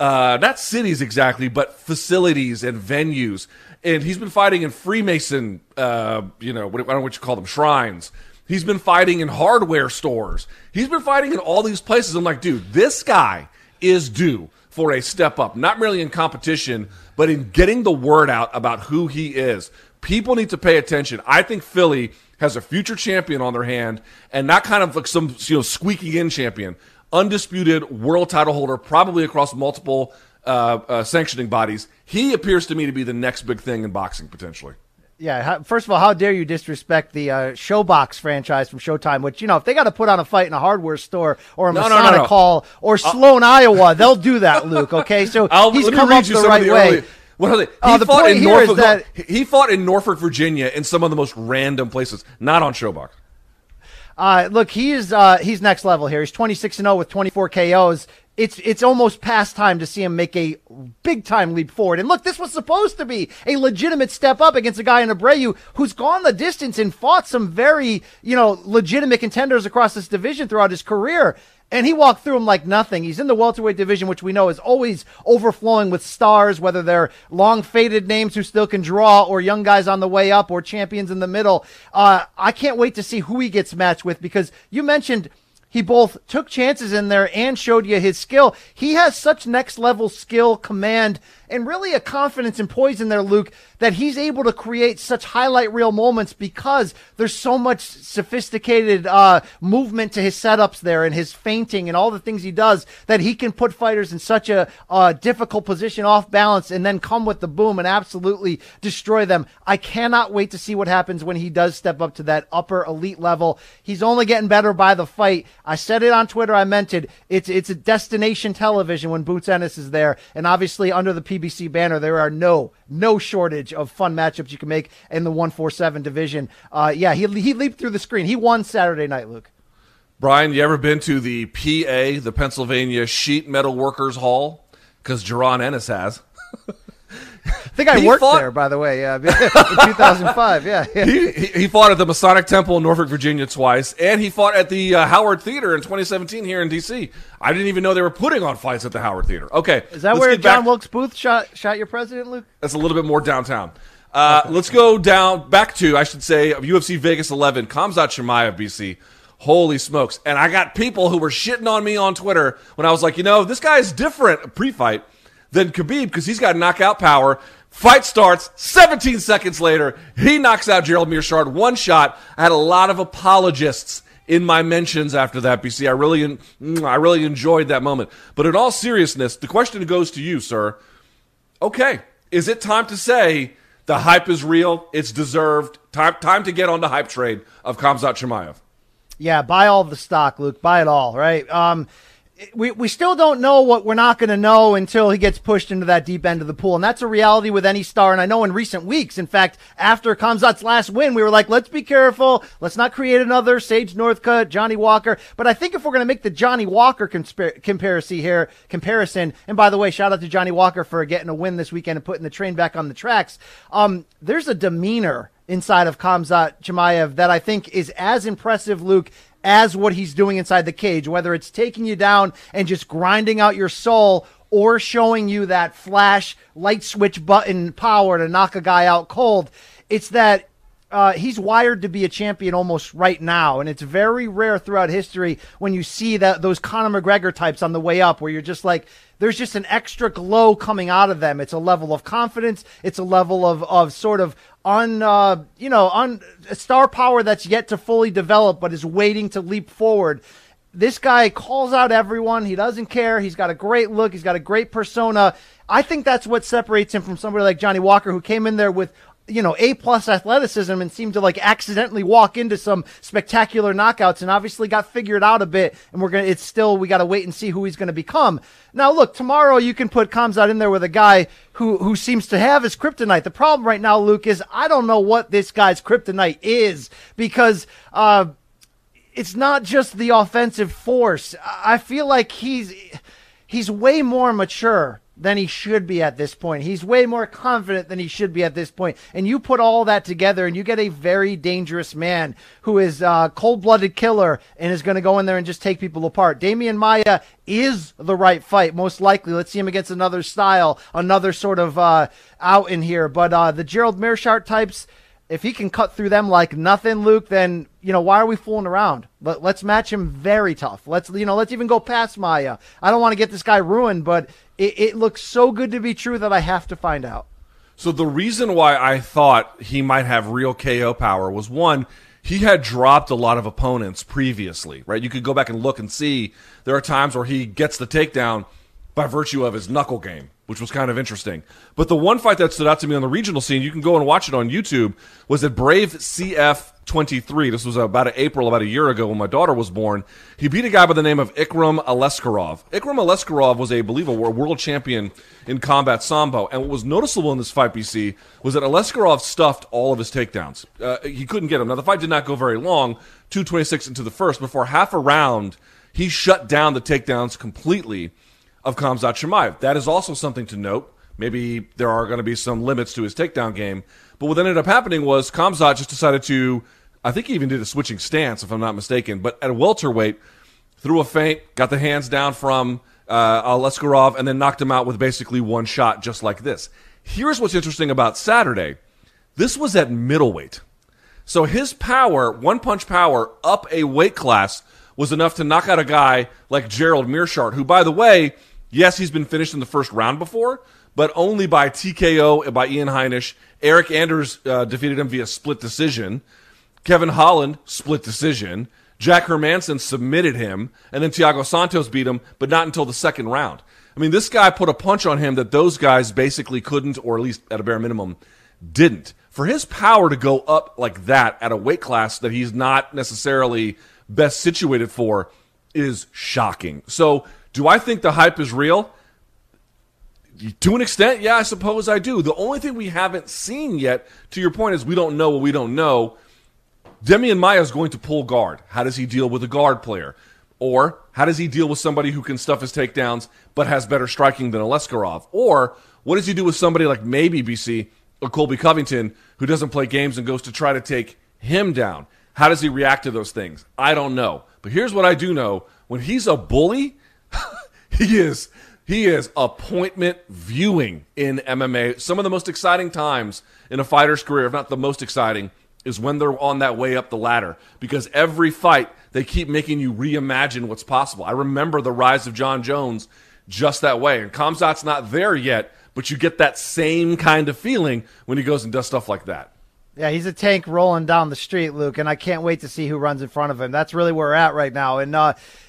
not cities exactly, but facilities and venues. And he's been fighting in Freemason, I don't know what you call them, shrines. He's been fighting in hardware stores. He's been fighting in all these places. I'm like, dude, this guy is due for a step up, not merely in competition, but in getting the word out about who he is. People need to pay attention. I think Philly has a future champion on their hand, and not kind of like some squeaking in champion, undisputed world title holder, probably across multiple sanctioning bodies. He appears to me to be the next big thing in boxing potentially. Yeah, first of all, how dare you disrespect the Showbox franchise from Showtime, which, you know, if they got to put on a fight in a hardware store or a Masonic Hall or Sloan, Iowa, they'll do that, Luke, okay? So he's come up the right way. He fought in Norfolk, Virginia, in some of the most random places, not on Showbox. Look, he's next level here. He's 26-0 with 24 KOs. It's almost past time to see him make a big-time leap forward. And look, this was supposed to be a legitimate step up against a guy in Abreu who's gone the distance and fought some very, legitimate contenders across this division throughout his career. And he walked through him like nothing. He's in the welterweight division, which we know is always overflowing with stars, whether they're long-faded names who still can draw or young guys on the way up or champions in the middle. I can't wait to see who he gets matched with, because you mentioned – He both took chances in there and showed you his skill. He has such next-level skill, command, and really a confidence and poise in there, Luke, that he's able to create such highlight reel moments because there's so much sophisticated movement to his setups there and his feinting and all the things he does that he can put fighters in such a difficult position off balance and then come with the boom and absolutely destroy them. I cannot wait to see what happens when he does step up to that upper elite level. He's only getting better by the fight. I said it on Twitter. I meant it. It's a destination television when Boots Ennis is there. And obviously under the PBC banner, there are no shortage of fun matchups you can make in the 147 division. Yeah, he leaped through the screen. He won Saturday night, Luke. Brian, you ever been to the PA, the Pennsylvania Sheet Metal Workers Hall? Because Jaron Ennis has. I think I worked there, by the way, in 2005. Yeah. He fought at the Masonic Temple in Norfolk, Virginia twice, and he fought at the Howard Theater in 2017 here in D.C. I didn't even know they were putting on fights at the Howard Theater. Okay. Is that where John Wilkes Booth shot your president, Luke? That's a little bit more downtown. Okay. Let's go back to UFC Vegas 11, Khamzat Chimaev, BC. Holy smokes. And I got people who were shitting on me on Twitter when I was like, this guy's different pre-fight than Khabib because he's got knockout power. Fight starts, 17 seconds later, he knocks out Gerald Meerschaert, one shot. I had a lot of apologists in my mentions after that, BC. I really enjoyed that moment. But in all seriousness, the question goes to you, sir. Okay, is it time to say the hype is real, it's deserved, time to get on the hype train of Khamzat Chimaev? Yeah, buy all the stock, Luke. Buy it all, right? We still don't know what we're not going to know until he gets pushed into that deep end of the pool. And that's a reality with any star. And I know in recent weeks, in fact, after Khamzat's last win, we were like, let's be careful. Let's not create another Sage Northcutt, Johnny Walker. But I think if we're going to make the Johnny Walker comparison, and by the way, shout out to Johnny Walker for getting a win this weekend and putting the train back on the tracks. There's a demeanor inside of Khamzat Chimaev that I think is as impressive, Luke, as what he's doing inside the cage, whether it's taking you down and just grinding out your soul or showing you that flash light switch button power to knock a guy out cold. It's that he's wired to be a champion almost right now, and it's very rare throughout history when you see that those Conor McGregor types on the way up where you're just like, there's just an extra glow coming out of them. It's a level of confidence. It's a level of sort of on star power that's yet to fully develop, but is waiting to leap forward. This guy calls out everyone. He doesn't care. He's got a great look. He's got a great persona. I think that's what separates him from somebody like Johnny Walker, who came in there with A-plus athleticism and seemed to accidentally walk into some spectacular knockouts and obviously got figured out a bit. And we got to wait and see who he's going to become. Now, look, tomorrow you can put Khamzat in there with a guy who seems to have his kryptonite. The problem right now, Luke, is I don't know what this guy's kryptonite is because, it's not just the offensive force. I feel like he's way more mature than he should be at this point. He's way more confident than he should be at this point. And you put all that together and you get a very dangerous man who is a cold-blooded killer and is going to go in there and just take people apart. Demian Maia is the right fight, most likely. Let's see him against another style, another sort of out in here. But the Gerald Meerschaert types, if he can cut through them like nothing, Luke, then, why are we fooling around? Let's match him very tough. Let's even go past Maia. I don't want to get this guy ruined, but it looks so good to be true that I have to find out. So the reason why I thought he might have real KO power was, one, he had dropped a lot of opponents previously, right? You could go back and look and see there are times where he gets the takedown by virtue of his knuckle game, which was kind of interesting. But the one fight that stood out to me on the regional scene, you can go and watch it on YouTube, was at Brave CF 23. This was about April, about a year ago when my daughter was born. He beat a guy by the name of Ikram Aliskerov. Ikram Aliskerov was, I believe, a world champion in combat sambo. And what was noticeable in this fight, BC, was that Aleskarov stuffed all of his takedowns. He couldn't get him. Now, the fight did not go very long, 2:26 into the first. Before half a round, he shut down the takedowns completely of Khamzat Chimaev. That is also something to note. Maybe there are going to be some limits to his takedown game. But what ended up happening was Khamzat just decided to, I think he even did a switching stance, if I'm not mistaken, but at welterweight, threw a feint, got the hands down from Aleskarov, and then knocked him out with basically one shot just like this. Here's what's interesting about Saturday. This was at middleweight. So his power, one-punch power, up a weight class was enough to knock out a guy like Gerald Meerschaert, who, by the way, yes, he's been finished in the first round before, but only by TKO by Ian Heinisch. Eric Anders defeated him via split decision. Kevin Holland, split decision. Jack Hermanson submitted him, and then Thiago Santos beat him, but not until the second round. I mean, this guy put a punch on him that those guys basically couldn't, or at least at a bare minimum, didn't. For his power to go up like that at a weight class that he's not necessarily best situated for is shocking. So do I think the hype is real? To an extent, yeah, I suppose I do. The only thing we haven't seen yet, to your point, is we don't know what we don't know. Demian Maia is going to pull guard. How does he deal with a guard player? Or how does he deal with somebody who can stuff his takedowns but has better striking than Aliskerov? Or what does he do with somebody like maybe BC or Colby Covington who doesn't play games and goes to try to take him down? How does he react to those things? I don't know. But here's what I do know. When he's a bully, he is appointment viewing in MMA. Some of the most exciting times in a fighter's career, if not the most exciting, is when they're on that way up the ladder. Because every fight, they keep making you reimagine what's possible. I remember the rise of John Jones just that way. And Khamzat's not there yet, but you get that same kind of feeling when he goes and does stuff like that. Yeah, he's a tank rolling down the street, Luke, and I can't wait to see who runs in front of him. That's really where we're at right now. And,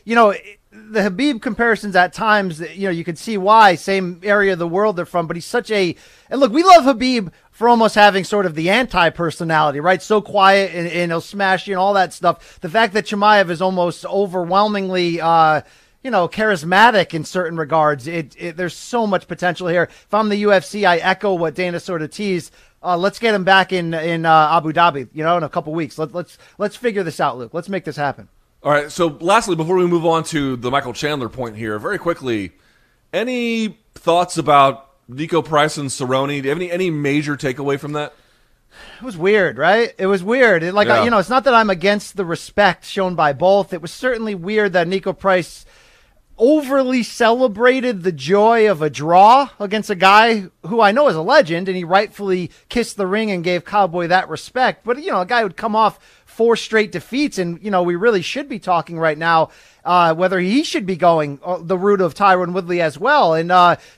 you know, the Khabib comparisons at times, you know, you can see why. Same area of the world they're from, but he's such a – and, look, we love Khabib for almost having sort of the anti-personality, right? So quiet and he'll smash you and all that stuff. The fact that Chimaev is almost overwhelmingly – you know, charismatic in certain regards. There's so much potential here. If I'm the UFC, I echo what Dana sort of teased. Let's get him back in Abu Dhabi, you know, in a couple weeks. Let's figure this out, Luke. Let's make this happen. All right. So lastly, before we move on to the Michael Chandler point here, very quickly, any thoughts about Nico Price and Cerrone? Do you have any major takeaway from that? It was weird, right? It was weird. You know, it's not that I'm against the respect shown by both. It was certainly weird that Nico Price overly celebrated the joy of a draw against a guy who I know is a legend, and he rightfully kissed the ring and gave Cowboy that respect. But, you know, a guy who'd come off 4 straight defeats, and, you know, we really should be talking right now whether he should be going the route of Tyron Woodley as well. And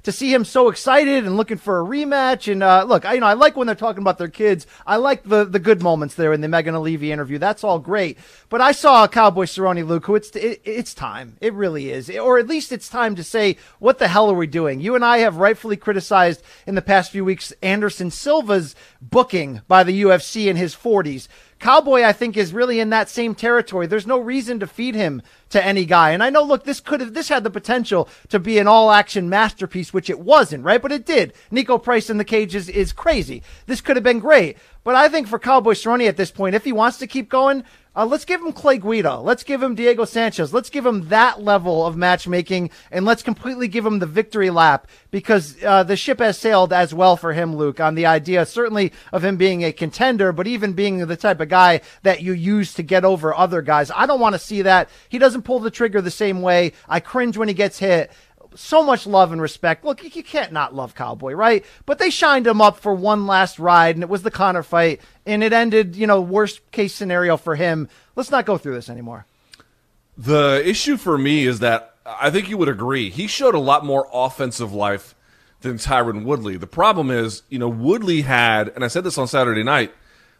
to see him so excited and looking for a rematch. And, look, you know, I like when they're talking about their kids. I like the good moments there in the Megan O'Leary interview. That's all great. But I saw Cowboy Cerrone, Luke, who it's time. It really is. Or at least it's time to say, what the hell are we doing? You and I have rightfully criticized in the past few weeks Anderson Silva's booking by the UFC in his 40s. Cowboy, I think, is really in that same territory. There's no reason to feed him to any guy. And I know, look, this had the potential to be an all-action masterpiece, which it wasn't, right? But it did. Nico Price in the cage is crazy. This could have been great. But I think for Cowboy Cerrone at this point, if he wants to keep going, let's give him Clay Guida. Let's give him Diego Sanchez. Let's give him that level of matchmaking, and let's completely give him the victory lap, because the ship has sailed as well for him, Luke, on the idea certainly of him being a contender, but even being the type of guy that you use to get over other guys. I don't want to see that. He doesn't pull the trigger the same way. I cringe when he gets hit. So much love and respect. Look, you can't not love Cowboy, right? But they shined him up for one last ride, and it was the Conor fight, and it ended, you know, worst case scenario for him. Let's not go through this anymore. The issue for me is that I think you would agree, he showed a lot more offensive life than Tyron Woodley. The problem is, you know, Woodley had, and I said this on Saturday night,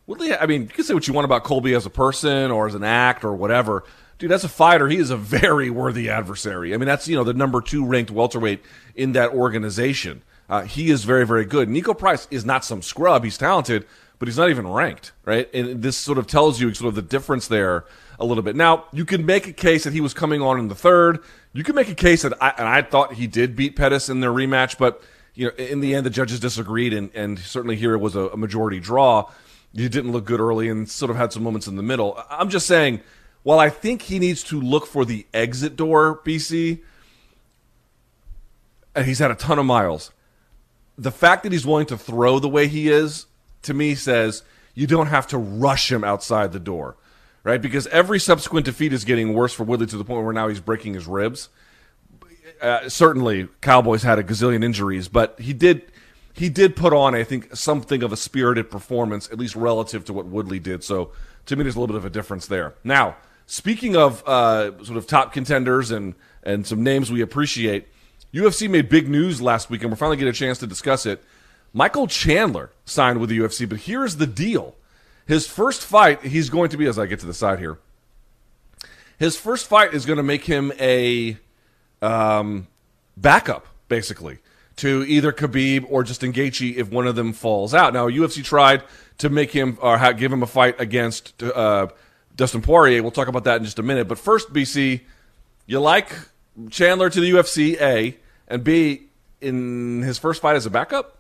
Woodley, I mean, you can say what you want about Colby as a person or as an act or whatever. Dude, as a fighter, he is a very worthy adversary. I mean, that's, you know, the number 2 ranked welterweight in that organization. He is very, very good. Nico Price is not some scrub. He's talented, but he's not even ranked, right? And this sort of tells you sort of the difference there a little bit. Now, you can make a case that he was coming on in the third. You can make a case that I thought he did beat Pettis in their rematch, but, you know, in the end, the judges disagreed, and certainly here it was a majority draw. You didn't look good early and sort of had some moments in the middle. I'm just saying, while I think he needs to look for the exit door, BC, and he's had a ton of miles, the fact that he's willing to throw the way he is, to me, says you don't have to rush him outside the door, right? Because every subsequent defeat is getting worse for Woodley, to the point where now he's breaking his ribs. Certainly, Cowboy's had a gazillion injuries, but he did put on, I think, something of a spirited performance, at least relative to what Woodley did. So, to me, there's a little bit of a difference there. Now, Speaking of sort of top contenders and some names we appreciate, UFC made big news last week, and we're finally getting a chance to discuss it. Michael Chandler signed with the UFC, but here's the deal. His first fight, he's going to be, as I get to the side here, his first fight is going to make him a backup, basically, to either Khabib or Justin Gaethje if one of them falls out. Now, UFC tried to make him, or give him a fight against Dustin Poirier. We'll talk about that in just a minute. But first, BC, you like Chandler to the UFC, A, and B, in his first fight as a backup?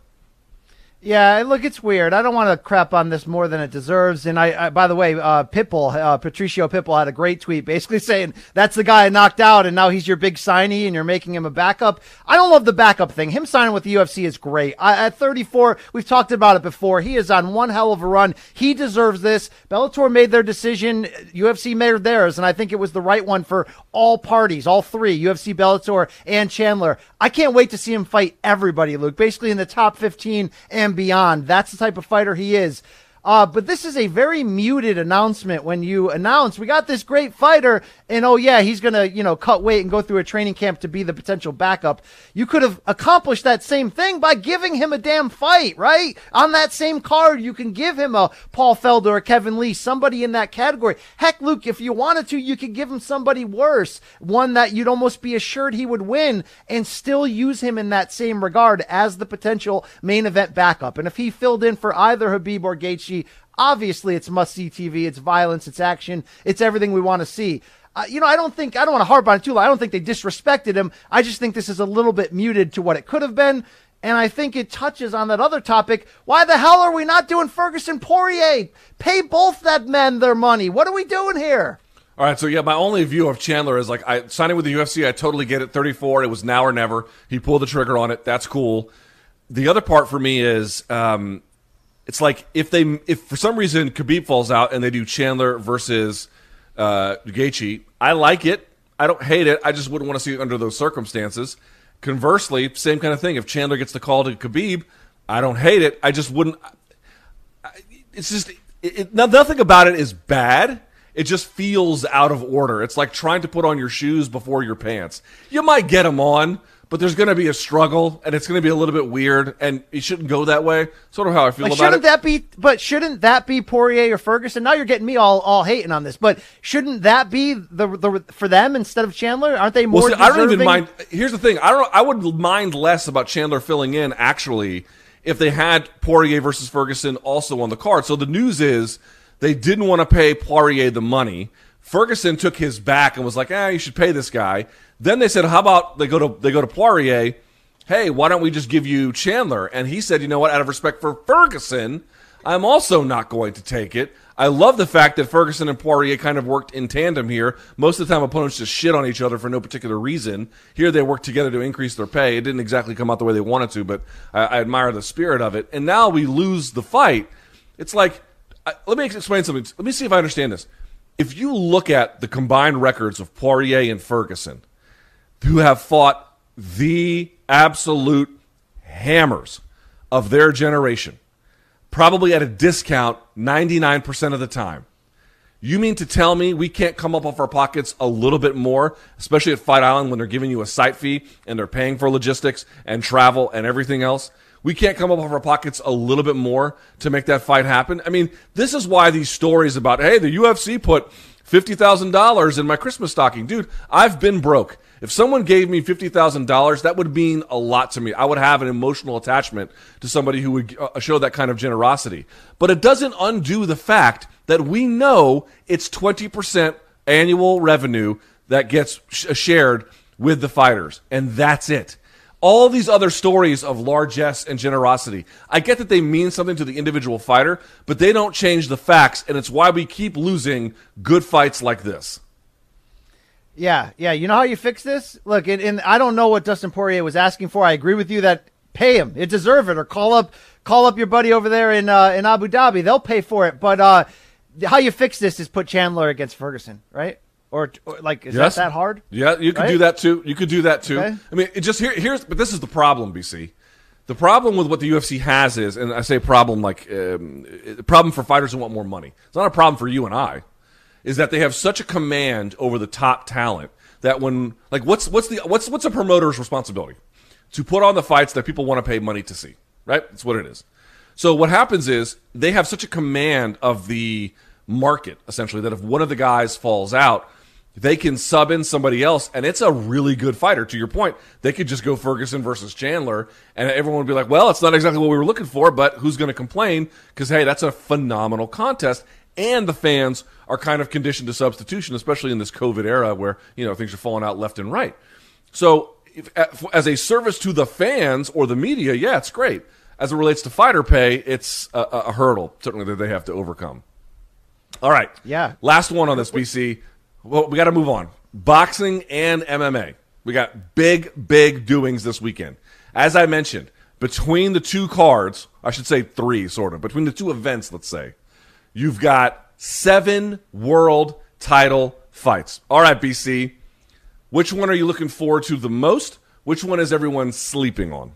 Yeah, look, it's weird. I don't want to crap on this more than it deserves. And I by the way, Patricio Pitbull had a great tweet basically saying that's the guy I knocked out and now he's your big signee and you're making him a backup. I don't love the backup thing. Him signing with the UFC is great. At 34, we've talked about it before. He is on one hell of a run. He deserves this. Bellator made their decision. UFC made theirs. And I think it was the right one for all parties, all three, UFC, Bellator, and Chandler. I can't wait to see him fight everybody, Luke, basically in the top 15 and beyond. That's the type of fighter he is. But this is a very muted announcement when you announce we got this great fighter and, oh, yeah, he's going to, cut weight and go through a training camp to be the potential backup. You could have accomplished that same thing by giving him a damn fight, right? On that same card, you can give him a Paul Felder or Kevin Lee, somebody in that category. Heck, Luke, if you wanted to, you could give him somebody worse, one that you'd almost be assured he would win and still use him in that same regard as the potential main event backup. And if he filled in for either Khabib or Gaethje, obviously, it's must-see TV. It's violence. It's action. It's everything we want to see. I don't want to harp on it too long. I don't think they disrespected him. I just think this is a little bit muted to what it could have been. And I think it touches on that other topic. Why the hell are we not doing Ferguson Poirier? Pay both that men their money. What are we doing here? All right, so yeah, my only view of Chandler is like, signing with the UFC, I totally get it. 34, it was now or never. He pulled the trigger on it. That's cool. The other part for me is... it's like if for some reason Khabib falls out and they do Chandler versus Gaethje, I like it. I don't hate it. I just wouldn't want to see it under those circumstances. Conversely, same kind of thing. If Chandler gets the call to Khabib, I don't hate it. I just wouldn't. It's just nothing about it is bad. It just feels out of order. It's like trying to put on your shoes before your pants. You might get them on, but there's going to be a struggle, and it's going to be a little bit weird, and it shouldn't go that way. Sort of how I feel about it. Shouldn't that be Poirier or Ferguson? Now you're getting me all hating on this, but shouldn't that be the for them instead of Chandler? Aren't they more deserving? I don't even mind. Here's the thing. I would mind less about Chandler filling in, actually, if they had Poirier versus Ferguson also on the card. So the news is they didn't want to pay Poirier the money. Ferguson took his back and was like, you should pay this guy. Then they said, how about they go to Poirier, hey, why don't we just give you Chandler? And he said, you know what, out of respect for Ferguson, I'm also not going to take it. I love the fact that Ferguson and Poirier kind of worked in tandem here. Most of the time, opponents just shit on each other for no particular reason. Here they worked together to increase their pay. It didn't exactly come out the way they wanted to, but I admire the spirit of it. And now we lose the fight. It's like, let me explain something. Let me see if I understand this. If you look at the combined records of Poirier and Ferguson, who have fought the absolute hammers of their generation, probably at a discount 99% of the time, you mean to tell me we can't come up off our pockets a little bit more, especially at Fight Island when they're giving you a site fee and they're paying for logistics and travel and everything else? We can't come up off our pockets a little bit more to make that fight happen. I mean, this is why these stories about, hey, the UFC put $50,000 in my Christmas stocking. Dude, I've been broke. If someone gave me $50,000, that would mean a lot to me. I would have an emotional attachment to somebody who would show that kind of generosity. But it doesn't undo the fact that we know it's 20% annual revenue that gets shared with the fighters. And that's it. All these other stories of largesse and generosity, I get that they mean something to the individual fighter, but they don't change the facts, and it's why we keep losing good fights like this. Yeah. You know how you fix this? Look, and I don't know what Dustin Poirier was asking for. I agree with you that pay him. It deserves it, or call up your buddy over there in Abu Dhabi. They'll pay for it, but how you fix this is put Chandler against Ferguson, right? Or like, is that that hard? Yeah, you could do that too. Okay. I mean, it just but this is the problem, BC. The problem with what the UFC has is, and I say problem like, problem for fighters who want more money. It's not a problem for you and I. is that they have such a command over the top talent that when, like, what's a promoter's responsibility? To put on the fights that people want to pay money to see, right? That's what it is. So what happens is they have such a command of the market, essentially, that if one of the guys falls out, they can sub in somebody else, and it's a really good fighter. To your point, they could just go Ferguson versus Chandler, and everyone would be like, well, it's not exactly what we were looking for, but who's going to complain? Because, hey, that's a phenomenal contest, and the fans are kind of conditioned to substitution, especially in this COVID era where, you know, things are falling out left and right. So if, as a service to the fans or the media, yeah, it's great. As it relates to fighter pay, it's a hurdle, certainly, that they have to overcome. All right. Yeah. Last one on this, BC. Well, we got to move on. Boxing and MMA. We got big doings this weekend. As I mentioned, between the two cards, I should say three, sort of, between the two events, let's say, you've got 7 world title fights. All right, BC, which one are you looking forward to the most? Which one is everyone sleeping on?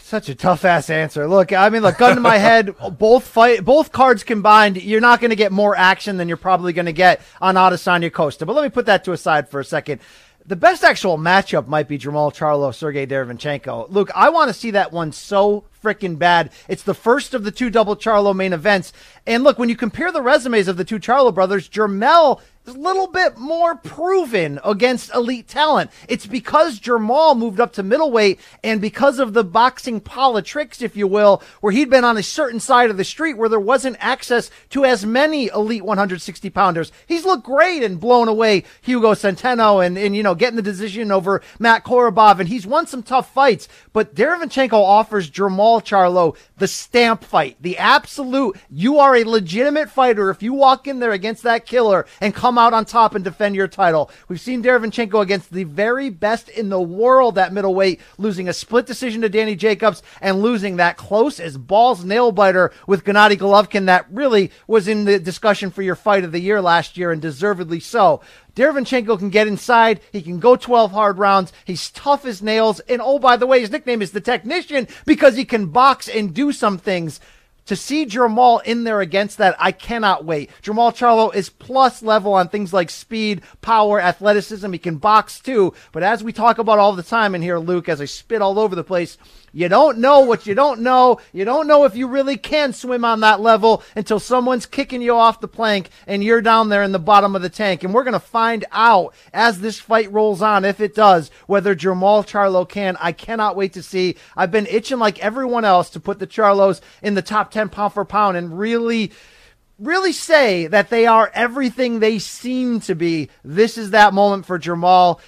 Such a tough-ass answer. Look, I mean, look, gun to my head, both cards combined, you're not going to get more action than you're probably going to get on Adesanya Costa. But let me put that to aside for a second. The best actual matchup might be Jermall Charlo, Sergei Derevchenko. Luke, I want to see that one so freaking bad. It's the first of the two double Charlo main events. And look, when you compare the resumes of the two Charlo brothers, Jermall is a little bit more proven against elite talent. It's because Jermall moved up to middleweight and because of the boxing politics, if you will, where he'd been on a certain side of the street where there wasn't access to as many elite 160-pounders. He's looked great and blown away Hugo Centeno and you know, getting the decision over Matt Korobov, and he's won some tough fights. But Derevchenko offers Jermall Charlo the stamp fight, the absolute, you are a legitimate fighter if you walk in there against that killer and come out on top and defend your title. We've seen Derevchenko against the very best in the world at middleweight, losing a split decision to Danny Jacobs and losing that close as balls nail biter with Gennady Golovkin that really was in the discussion for your fight of the year last year, and deservedly so. Derevchenko can get inside. He can go 12 hard rounds. He's tough as nails. And oh, by the way, his nickname is the Technician because he can box and do some things. To see Jermall in there against that, I cannot wait. Jermall Charlo is plus level on things like speed, power, athleticism. He can box too. But as we talk about all the time in here, Luke, as I spit all over the place, you don't know what you don't know. You don't know if you really can swim on that level until someone's kicking you off the plank and you're down there in the bottom of the tank. And we're going to find out as this fight rolls on, if it does, whether Jermall Charlo can. I cannot wait to see. I've been itching like everyone else to put the Charlos in the top 10 pound for pound and really say that they are everything they seem to be. This is that moment for Jermall.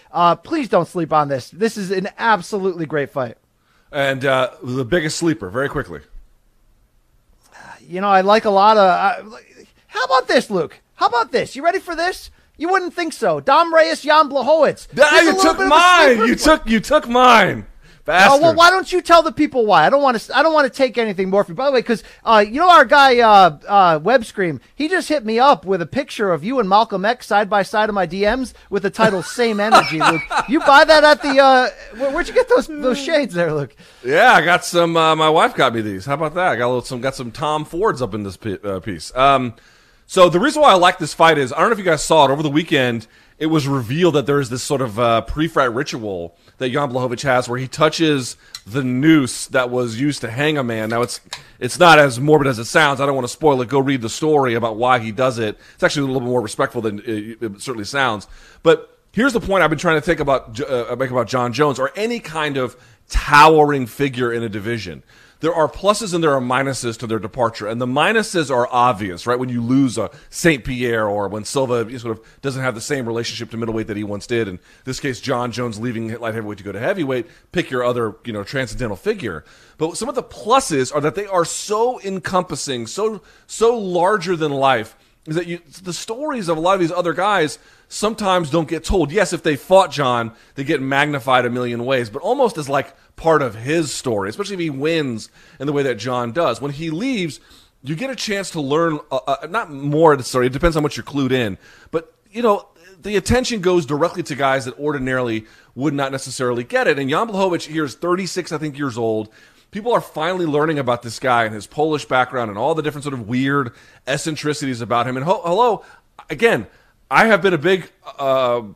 Please don't sleep on this. This is an absolutely great fight. And the biggest sleeper, very quickly. You know, I like a lot of... how about this, Luke? How about this? You ready for this? You wouldn't think so. Dom Reyes, Jan Blachowicz. You took mine. You took mine. Bastard. Well, why don't you tell the people why? I don't want to take anything more from you. By the way, because you know our guy Web Scream, he just hit me up with a picture of you and Malcolm X side by side in my DMs with the title "Same Energy." Luke, you buy that at the? Where'd you get those shades there, Luke? Yeah, I got some. My wife got me these. How about that? I got some Tom Fords up in this piece. So the reason why I like this fight is I don't know if you guys saw it over the weekend. It was revealed that there is this sort of pre-fight ritual that Jan Blachowicz has where he touches the noose that was used to hang a man. Now, it's not as morbid as it sounds. I don't want to spoil it. Go read the story about why he does it. It's actually a little bit more respectful than it certainly sounds. But here's the point I've been trying to make about John Jones or any kind of towering figure in a division. There are pluses and there are minuses to their departure, and the minuses are obvious, right? When you lose a St. Pierre or when Silva sort of doesn't have the same relationship to middleweight that he once did, in this case, John Jones leaving light heavyweight to go to heavyweight, pick your other, you know, transcendental figure. But some of the pluses are that they are so encompassing, so larger than life, is that the stories of a lot of these other guys sometimes don't get told. Yes, if they fought John, they get magnified a million ways, but almost as like part of his story, especially if he wins in the way that John does. When he leaves, you get a chance to learn, not more, sorry, it depends how much you're clued in, but, you know, the attention goes directly to guys that ordinarily would not necessarily get it. And Jan Blachowicz here is 36, I think, years old. people are finally learning about this guy and his Polish background and all the different sort of weird eccentricities about him. And hello, again, I have been a big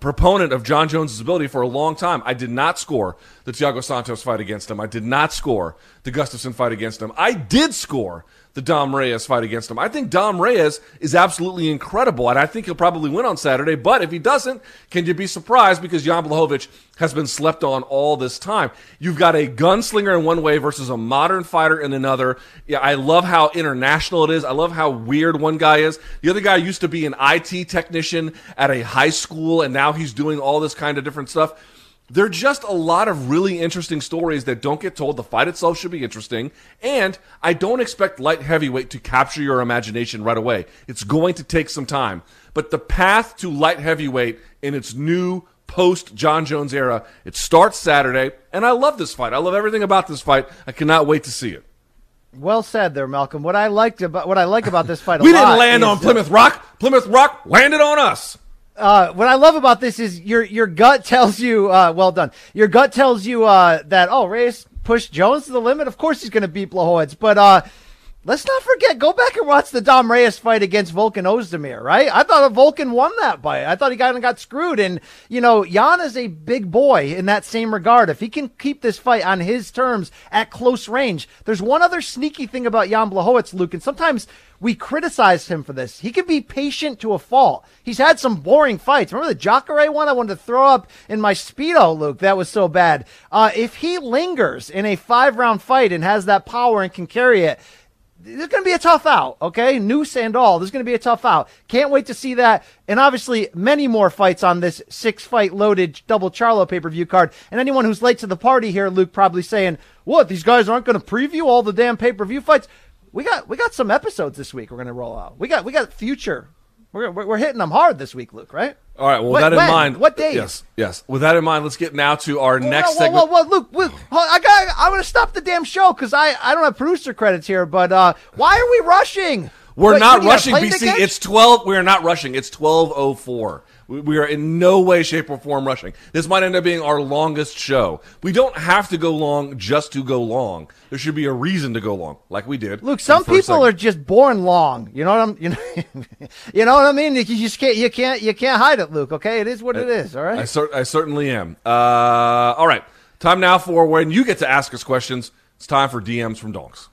proponent of John Jones' ability for a long time. I did not score the Thiago Santos fight against him. I did not score the Gustafsson fight against him. I did score the Dom Reyes fight against him. I think Dom Reyes is absolutely incredible, and I think he'll probably win on Saturday. But if he doesn't, can you be surprised? Because Jan Blachowicz has been slept on all this time. You've got a gunslinger in one way versus a modern fighter in another. Yeah, I love how international it is. I love how weird one guy is. The other guy used to be an IT technician at a high school, and now he's doing all this kind of different stuff. There are just a lot of really interesting stories that don't get told. The fight itself should be interesting. And I don't expect light heavyweight to capture your imagination right away. It's going to take some time. But the path to light heavyweight in its new post-John Jones era, it starts Saturday. And I love this fight. I love everything about this fight. I cannot wait to see it. Well said there, Malcolm. What I like about this fight a lot. We didn't land on Plymouth Rock. Plymouth Rock landed on us. What I love about this is your gut tells you, well done. Your gut tells you that, oh, Reyes pushed Jones to the limit. Of course he's going to beat Blachowicz. But let's not forget, go back and watch the Dom Reyes fight against Volkan Ozdemir, right? I thought Volkan won that fight. I thought he got screwed. And, you know, Jan is a big boy in that same regard. If he can keep this fight on his terms at close range, there's one other sneaky thing about Jan Blachowicz, Luke, and sometimes we criticized him for this. He could be patient to a fault. He's had some boring fights. Remember the Jacare one I wanted to throw up in my Speedo, Luke? That was so bad. If he lingers in a 5-round fight and has that power and can carry it, there's going to be a tough out, okay? Noose and all. There's going to be a tough out. Can't wait to see that. And obviously, many more fights on this 6-fight loaded double Charlo pay-per-view card. And anyone who's late to the party here, Luke, probably saying, what, these guys aren't going to preview all the damn pay-per-view fights? We got some episodes this week. We're going to roll out. We got future. We're hitting them hard this week, Luke. Right? All right. Well, with that in mind, what days? Yes. With that in mind, let's get now to our next segment. Luke, I'm going to stop the damn show because I don't have producer credits here. But why are we rushing? We're not rushing, BC. It's 12. We are not rushing. It's 12:04. We are in no way, shape, or form rushing. This might end up being our longest show. We don't have to go long just to go long. There should be a reason to go long, like we did. Look, some people are just born long. You know what I mean? You just can't hide it, Luke. Okay, it is what it is. All right. I certainly am. All right. Time now for when you get to ask us questions. It's time for DMs from Donks.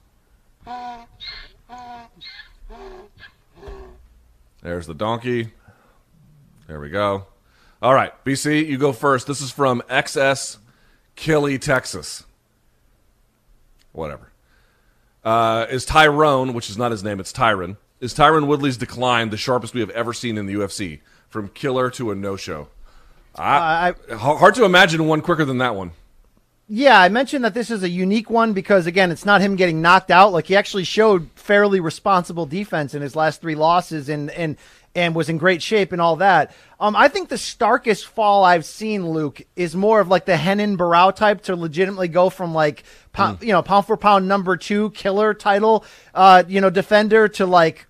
There's the donkey. There we go. All right, BC, you go first. This is from XS Killy, Texas. Whatever. Is Tyrone, which is not his name, it's Tyron. Is Tyron Woodley's decline the sharpest we have ever seen in the UFC? From killer to a no-show. Hard to imagine one quicker than that one. Yeah, I mentioned that this is a unique one because, again, it's not him getting knocked out. Like, he actually showed fairly responsible defense in his last 3 losses and was in great shape and all that. I think the starkest fall I've seen, Luke, is more of like the Henan Barrow type to legitimately go from like, pound for pound #2 killer title, defender to like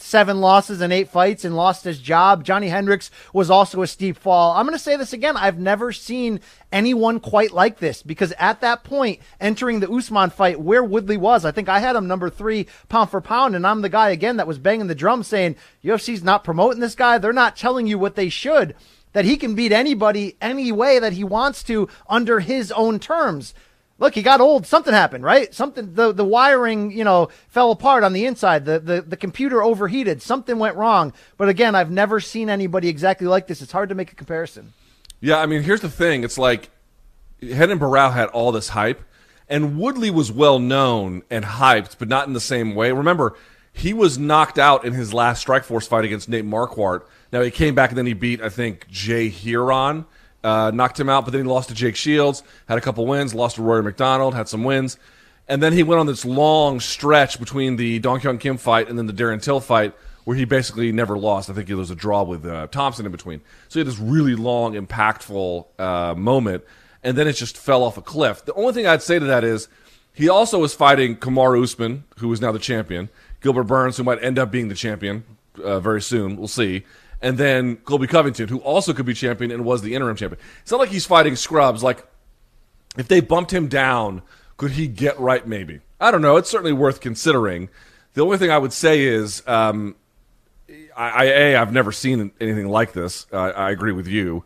7 losses and 8 fights and lost his job. Johnny Hendricks was also a steep fall. I'm going to say this again. I've never seen anyone quite like this because at that point, entering the Usman fight where Woodley was, I think I had him #3 pound for pound. And I'm the guy again that was banging the drum saying UFC's not promoting this guy. They're not telling you what they should, that he can beat anybody any way that he wants to under his own terms. Look, he got old. Something happened, right? Something, the wiring, fell apart on the inside. The computer overheated. Something went wrong. But again, I've never seen anybody exactly like this. It's hard to make a comparison. Yeah, I mean, here's the thing. It's like Henan Barrow had all this hype, and Woodley was well known and hyped, but not in the same way. Remember, he was knocked out in his last Strikeforce fight against Nate Marquardt. Now, he came back and then he beat, I think, Jay Heron. Knocked him out, but then he lost to Jake Shields, had a couple wins, lost to Rory McDonald, had some wins, and then he went on this long stretch between the Dong Hyun Kim fight and then the Darren Till fight where he basically never lost. I think there was a draw with Thompson in between. So he had this really long, impactful moment, and then it just fell off a cliff. The only thing I'd say to that is he also was fighting Kamaru Usman, who is now the champion, Gilbert Burns, who might end up being the champion very soon. We'll see. And then Colby Covington, who also could be champion and was the interim champion. It's not like he's fighting scrubs. Like, if they bumped him down could he get right maybe? I don't know. It's certainly worth considering. The only thing I would say is I've never seen anything like this. I agree with you.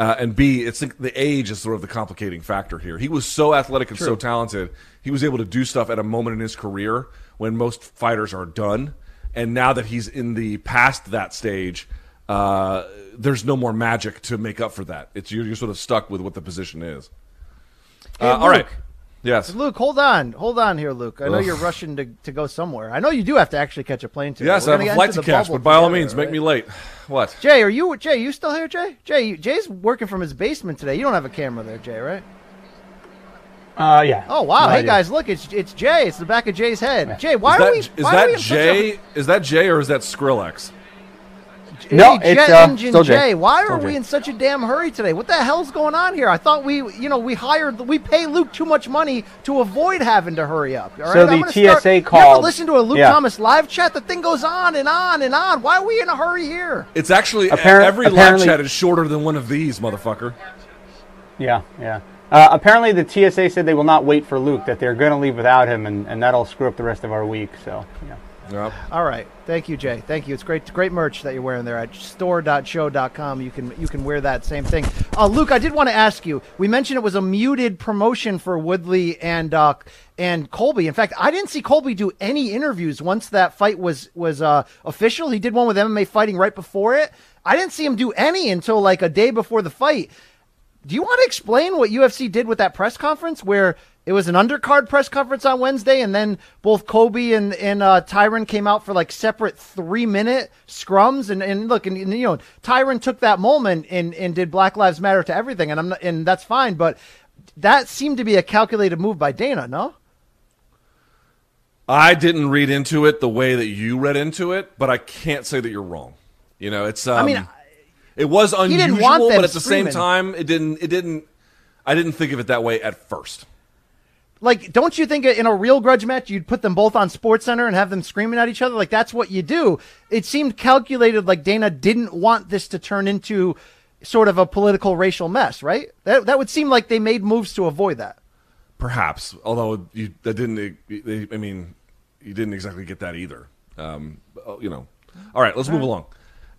And B, it's the age is sort of the complicating factor here. He was so athletic and so talented. He was able to do stuff at a moment in his career when most fighters are done. And now that he's in the past that stage, there's no more magic to make up for that. It's you're sort of stuck with what the position is. Hey, all right. Yes. Luke, hold on here, Luke. I know you're rushing to go somewhere. I know you do have to actually catch a plane today. Yes, I have a flight to catch, but by all means, make me late. What? Jay, are you still here, Jay? Jay's working from his basement today. You don't have a camera there, Jay, right? Yeah. Oh, wow. No, hey, guys, look, it's Jay. It's the back of Jay's head. Jay, is that Jay or is that Skrillex? No, hey, it's Engine Jay. Why are we in such a damn hurry today? What the hell's going on here? I thought we pay Luke too much money to avoid having to hurry up. All right? So the TSA called. You ever listen to a Luke Thomas live chat? The thing goes on and on and on. Why are we in a hurry here? It's actually every live chat is shorter than one of these, motherfucker. Yeah, yeah. Apparently the TSA said they will not wait for Luke, that they're going to leave without him, and that'll screw up the rest of our week. So, yeah. Yep. All right. Thank you, Jay. Thank you. It's great merch that you're wearing there at store.show.com. You can wear that same thing. Luke, I did want to ask you. We mentioned it was a muted promotion for Woodley and Colby. In fact, I didn't see Colby do any interviews once that fight was official. He did one with MMA Fighting right before it. I didn't see him do any until like a day before the fight. Do you want to explain what UFC did with that press conference where it was an undercard press conference on Wednesday, and then both Colby and Tyron came out for like separate 3-minute scrums. And look, and you know, Tyron took that moment and did Black Lives Matter to everything, and that's fine. But that seemed to be a calculated move by Dana. No, I didn't read into it the way that you read into it, but I can't say that you're wrong. You know, it's I mean, it was unusual, but at the same time, it didn't. I didn't think of it that way at first. Like, don't you think in a real grudge match you'd put them both on SportsCenter and have them screaming at each other? Like, that's what you do. It seemed calculated, like Dana didn't want this to turn into sort of a political racial mess, right? That would seem like they made moves to avoid that. Perhaps, although you didn't exactly get that either. You know. All right, let's move along.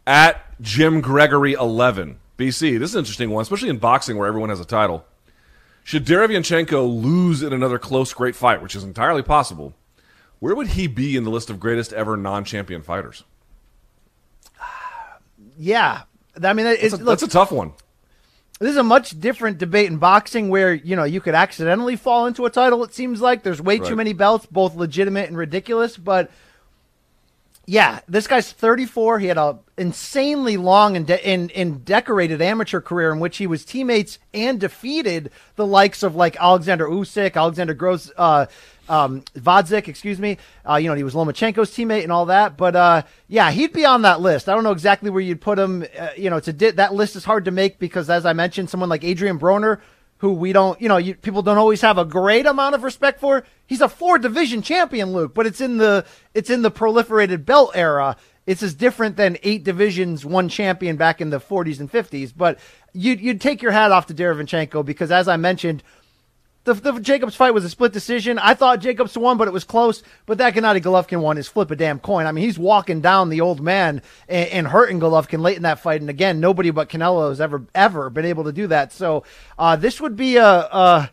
At Jim Gregory 11 BC, this is an interesting one, especially in boxing where everyone has a title. Should Derevchenko lose in another close great fight, which is entirely possible, where would he be in the list of greatest ever non-champion fighters? Yeah. I mean, that's a tough one. This is a much different debate in boxing where, you know, you could accidentally fall into a title, it seems like. There's way too many belts, both legitimate and ridiculous. But, yeah, this guy's 34. He had an insanely long and decorated amateur career in which he was teammates and defeated the likes of like Alexander Usyk, Alexander Gross, Vadzik, excuse me. You know, he was Lomachenko's teammate and all that. But yeah, he'd be on that list. I don't know exactly where you'd put him. You know, that list is hard to make because, as I mentioned, someone like Adrian Broner, who we don't, you know, people don't always have a great amount of respect for. He's a 4-division champion, Luke, but it's in the proliferated belt era. It's as different than 8 divisions, 1 champion back in the 40s and 50s. But you'd take your hat off to Derevchenko because, as I mentioned, the Jacobs fight was a split decision. I thought Jacobs won, but it was close. But that Gennady Golovkin one is flip a damn coin. I mean, he's walking down the old man and hurting Golovkin late in that fight. And again, nobody but Canelo has ever been able to do that. So this would be some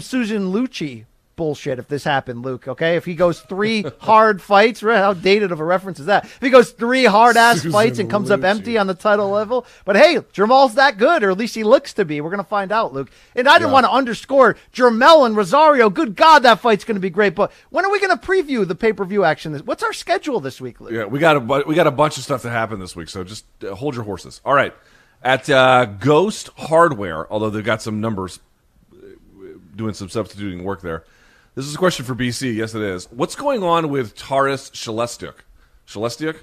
Susan Lucci bullshit if this happened, Luke. Okay, if he goes 3 hard fights, how dated of a reference is that? If he goes 3 hard ass fights and comes up empty on the title level, but hey, Jermall's that good, or at least he looks to be. We're gonna find out, Luke. And I didn't want to underscore Jermall and Rosario. Good God, that fight's gonna be great. But when are we gonna preview the pay per view action? What's our schedule this week, Luke? Yeah, we got a bunch of stuff to happen this week, so just hold your horses. All right, at Ghost Hardware, although they've got some numbers doing some substituting work there. This is a question for BC. Yes, it is. What's going on with Taras Shelestiuk?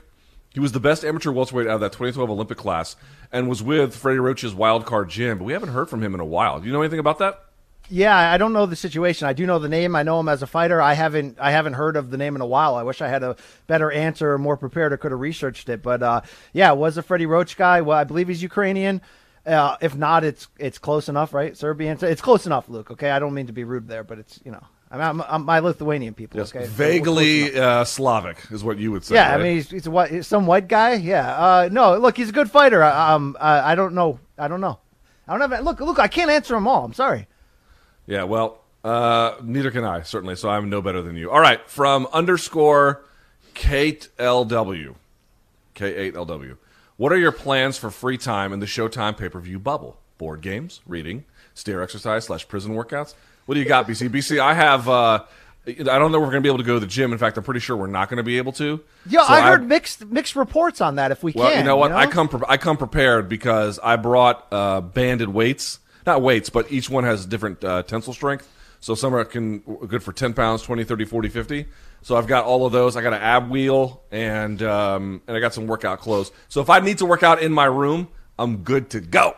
He was the best amateur welterweight out of that 2012 Olympic class and was with Freddie Roach's Wildcard Gym, but we haven't heard from him in a while. Do you know anything about that? Yeah, I don't know the situation. I do know the name. I know him as a fighter. I haven't heard of the name in a while. I wish I had a better answer or more prepared or could have researched it. But yeah, it was a Freddie Roach guy. Well, I believe he's Ukrainian. If not, it's close enough, right? Serbian, it's close enough, Luke. Okay, I don't mean to be rude there, but it's, you know, I'm my Lithuanian people. Yes, okay, vaguely Slavic is what you would say. Yeah, right? I mean, he's a white, some white guy. Yeah, no, look, he's a good fighter. I don't know. Look, I can't answer them all. I'm sorry. Yeah, well, neither can I, certainly. So I'm no better than you. All right, from _KateLW, K8LW. What are your plans for free time in the Showtime pay-per-view bubble? Board games, reading, stair exercise / prison workouts. What do you got, BC? BC, I have. I don't know if we're going to be able to go to the gym. In fact, I'm pretty sure we're not going to be able to. Yeah, so I heard mixed reports on that. If we can, you know what? You know? I come prepared because I brought banded weights, not weights, but each one has different tensile strength. So some are good for 10 pounds, 20, 30, 40, 50. So I've got all of those. I got an ab wheel and I got some workout clothes. So if I need to work out in my room, I'm good to go.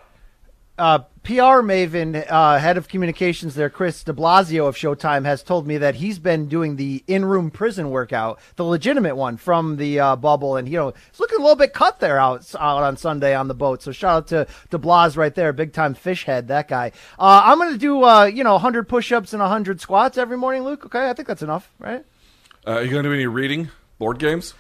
PR maven, head of communications there, Chris de Blasio of Showtime, has told me that he's been doing the in-room prison workout, the legitimate one from the bubble, and, you know, it's looking a little bit cut there out on Sunday on the boat. So shout out to de Blas right there, big-time fish head, that guy. I'm going to do, 100 push-ups and 100 squats every morning, Luke. Okay, I think that's enough, right? Are you going to do any reading, board games?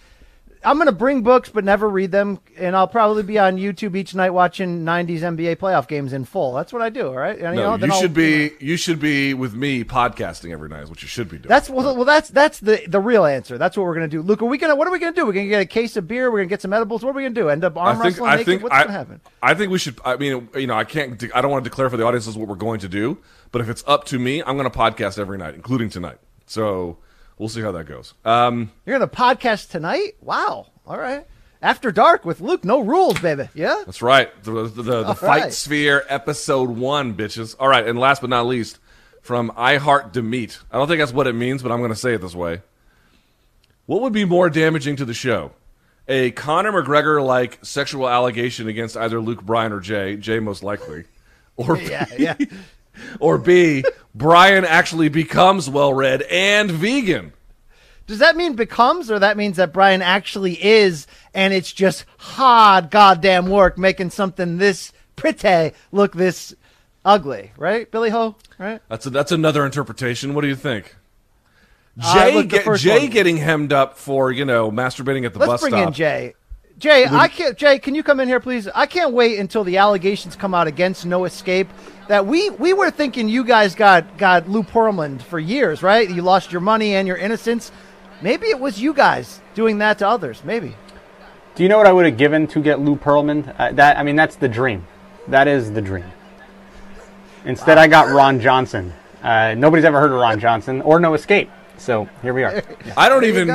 I'm going to bring books but never read them, and I'll probably be on YouTube each night watching 90s NBA playoff games in full. That's what I do, all right? And, no, you should be with me podcasting every night is what you should be doing. That's the real answer. That's what we're going to do. Luke, what are we going to do? We're going to get a case of beer, we're going to get some edibles. What are we going to do? End up arm wrestling naked? What's going to happen? I think we should, I don't want to declare for the audience what we're going to do, but if it's up to me, I'm going to podcast every night, including tonight. So we'll see how that goes. You're going to podcast tonight? Wow. All right. After Dark with Luke. No rules, baby. Yeah? That's right. The Fight Sphere Episode 1, bitches. All right. And last but not least, from I Heart Demeat. I don't think that's what it means, but I'm going to say it this way. What would be more damaging to the show? A Conor McGregor-like sexual allegation against either Luke, Brian, or Jay. Jay most likely. Or yeah. Or B, Brian actually becomes well-read and vegan. Does that mean becomes, or that means that Brian actually is, and it's just hard goddamn work making something this pretty look this ugly, right, Billy Ho? Right? That's another interpretation. What do you think? Jay getting hemmed up for, masturbating at the bus stop. Let's bring in Jay. Jay, can you come in here, please? I can't wait until the allegations come out against No Escape. That we were thinking you guys got Lou Pearlman for years, right? You lost your money and your innocence. Maybe it was you guys doing that to others. Maybe. Do you know what I would have given to get Lou Pearlman? That's the dream. That is the dream. Instead, wow. I got Ron Johnson. Nobody's ever heard of Ron Johnson or No Escape. So here we are. Yeah. I don't even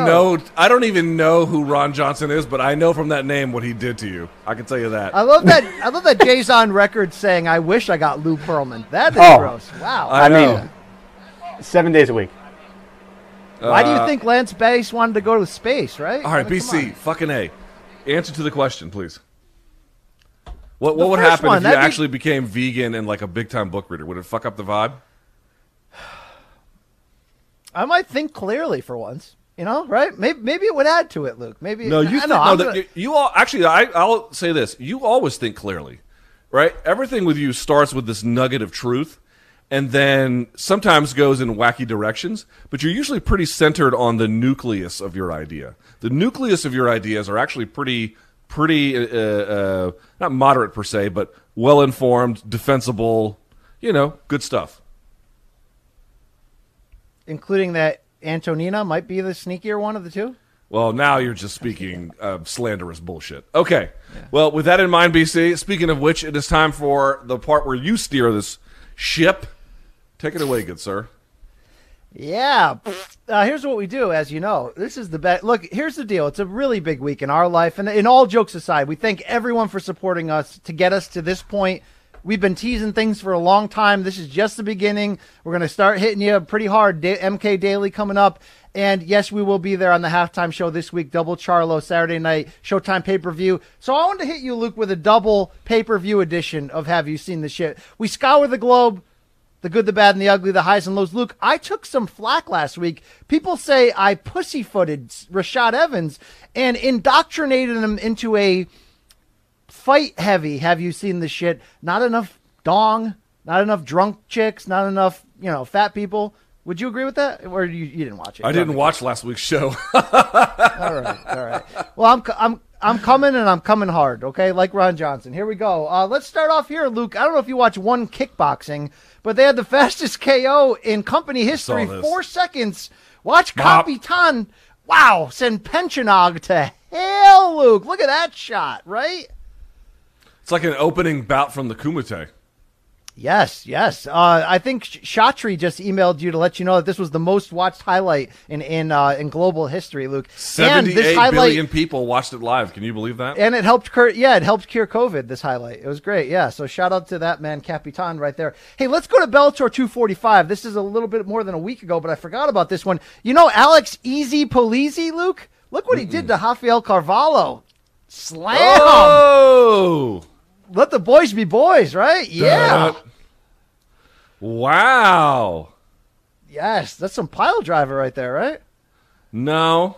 know who Ron Johnson is, but I know from that name what he did to you. I can tell you that. I love that. I love that Jay's on record saying, "I wish I got Lou Pearlman." That is gross. Wow. I mean, 7 days a week. Why do you think Lance Bass wanted to go to space? Right. All right, BC. Fucking A. Answer to the question, please. What would happen if you actually became vegan and like a big time book reader? Would it fuck up the vibe? I might think clearly for once, right? Maybe it would add to it, Luke. Maybe you all actually. I'll say this: you always think clearly, right? Everything with you starts with this nugget of truth, and then sometimes goes in wacky directions. But you're usually pretty centered on the nucleus of your idea. The nucleus of your ideas are actually pretty not moderate per se, but well informed, defensible, good stuff. Including that Antonina might be the sneakier one of the two? Well, now you're just speaking slanderous bullshit. Okay. Yeah. Well, with that in mind, BC, speaking of which, it is time for the part where you steer this ship. Take it away, good sir. Yeah. Here's what we do, as you know. This is the best. Look, here's the deal. It's a really big week in our life. And in all jokes aside, we thank everyone for supporting us to get us to this point. We've been teasing things for a long time. This is just the beginning. We're going to start hitting you pretty hard. MK Daily coming up. And, yes, we will be there on the halftime show this week. Double Charlo Saturday night, Showtime pay-per-view. So I wanted to hit you, Luke, with a double pay-per-view edition of Have You Seen the Shit? We scour the globe, the good, the bad, and the ugly, the highs and lows. Luke, I took some flack last week. People say I pussyfooted Rashad Evans and indoctrinated him into a fight heavy. Have you seen this shit? Not enough dong, not enough drunk chicks, not enough, you know, fat people. Would you agree with that, or you didn't watch it? I didn't watch last week's show. All right. Well, I'm coming, and I'm coming hard, okay? Like Ron Johnson. Here we go. Let's start off here, Luke. I don't know if you watch One Kickboxing, but they had the fastest KO in company history, 4 seconds. Watch Kapitan, wow, send Penchanog to hell, Luke. Look at that shot, right? It's like an opening bout from the Kumite. Yes. I think Shatri just emailed you to let you know that this was the most watched highlight in global history, Luke. 78 billion people watched it live. Can you believe that? And it helped cure COVID, this highlight. It was great. Yeah. So shout out to that man, Capitan, right there. Hey, let's go to Bellator 245. This is a little bit more than a week ago, but I forgot about this one. You know, Alex Easy Polizzi, Luke? Look what he did to Rafael Carvalho. Slam. Oh! Let the boys be boys, right? Yeah. Wow. Yes, that's some pile driver right there, right? No,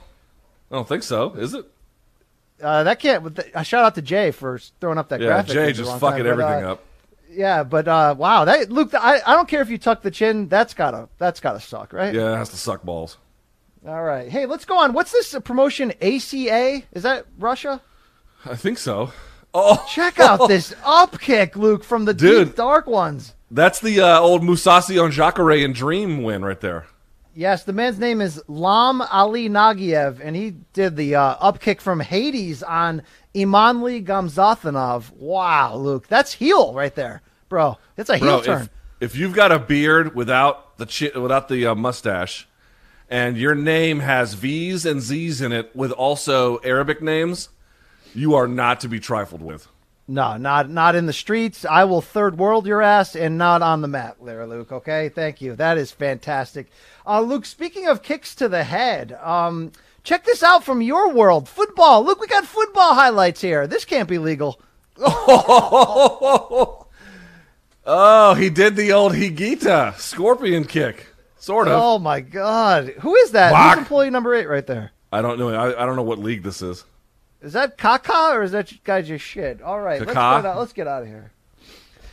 I don't think so. Is it? That can't. Shout out to Jay for throwing up that graphic. Yeah, Jay just fucking everything up. Yeah, but wow, that Luke. I don't care if you tuck the chin. That's gotta suck, right? Yeah, it has to suck balls. All right. Hey, let's go on. What's this promotion? ACA? Is that Russia? I think so. Oh, check out this up kick, Luke, from the deep dark ones. That's the old Musasi on Jacare and Dream win right there. Yes, the man's name is Lam Ali Nagiev, and he did the up kick from Hades on Imanli Gamzathanov. Wow, Luke, that's heel right there, bro. It's a heel turn. If you've got a beard without the mustache, and your name has V's and Z's in it with also Arabic names, you are not to be trifled with. No, not in the streets. I will third world your ass, and not on the mat there, Luke. Okay, thank you. That is fantastic. Luke, speaking of kicks to the head, check this out from your world. Football. Look, we got football highlights here. This can't be legal. Oh, he did the old Higuita scorpion kick, sort of. Oh, my God. Who is that? Bach. Who's employee number 8 right there? I don't know. I don't know what league this is. Is that Kaka, or is that guy just shit? All right, let's get out of here.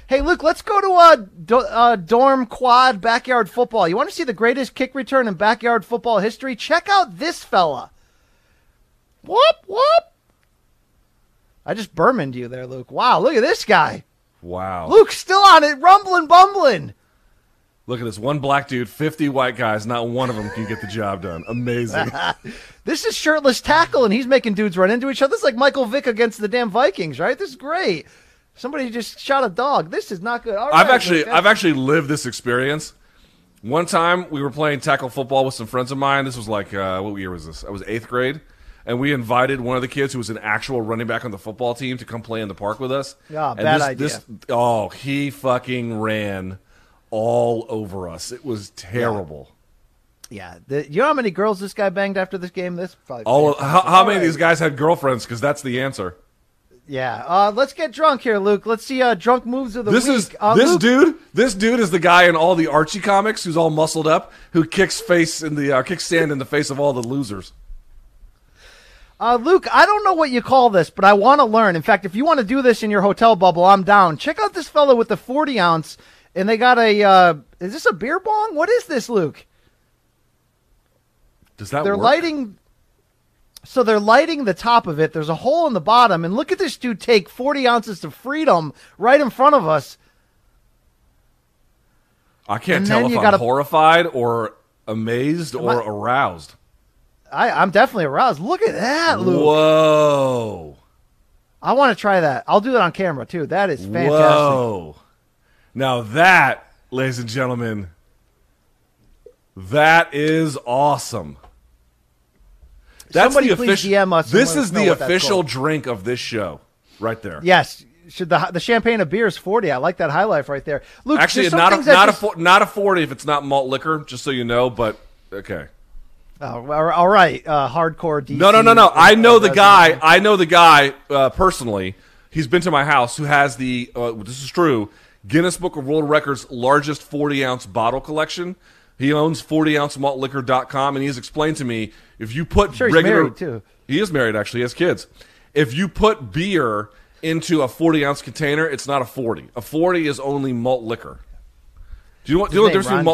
Hey, Luke, let's go to Dorm Quad Backyard Football. You want to see the greatest kick return in backyard football history? Check out this fella. Whoop, whoop. I just Bermaned you there, Luke. Wow, look at this guy. Wow. Luke's still on it, rumbling, bumbling. Look at this. One black dude, 50 white guys. Not one of them can get the job done. Amazing. This is shirtless tackle, and he's making dudes run into each other. This is like Michael Vick against the damn Vikings, right? This is great. Somebody just shot a dog. This is not good. All right, I've actually lived this experience. One time we were playing tackle football with some friends of mine. This was like, what year was this? I was 8th grade. And we invited one of the kids who was an actual running back on the football team to come play in the park with us. Yeah, bad idea. He fucking ran all over us. It was terrible. Yeah. You know how many girls this guy banged after this game? This probably. How many of these guys had girlfriends? Because that's the answer. Yeah. Let's get drunk here, Luke. Let's see drunk moves of the week. This dude is the guy in all the Archie comics who's all muscled up, who kicks sand in the face of all the losers. Luke, I don't know what you call this, but I want to learn. In fact, if you want to do this in your hotel bubble, I'm down. Check out this fellow with the 40-ounce. And they got a, is this a beer bong? What is this, Luke? Does that work? They're lighting the top of it. There's a hole in the bottom. And look at this dude take 40 ounces to freedom right in front of us. I can't tell if I'm horrified or amazed or aroused. I'm definitely aroused. Look at that, Luke. Whoa. I want to try that. I'll do that on camera, too. That is fantastic. Whoa. Now that, ladies and gentlemen, that is awesome. That's somebody the official. DM us this is the official drink of this show, right there. Yes, should the champagne of beer is 40. I like that highlight right there, Luke. Actually, not a 40 if it's not malt liquor. Just so you know, but okay. All right, hardcore DC. No. I know the guy personally. He's been to my house. Who has the? This is true. Guinness Book of World Records largest 40-ounce bottle collection. He owns 40OunceMaltLiquor.com, and he has explained to me if you put regular, he's married too. He is married actually. He has kids. If you put beer into a 40-ounce container, it's not a 40. A 40 is only malt liquor. Do you know the difference between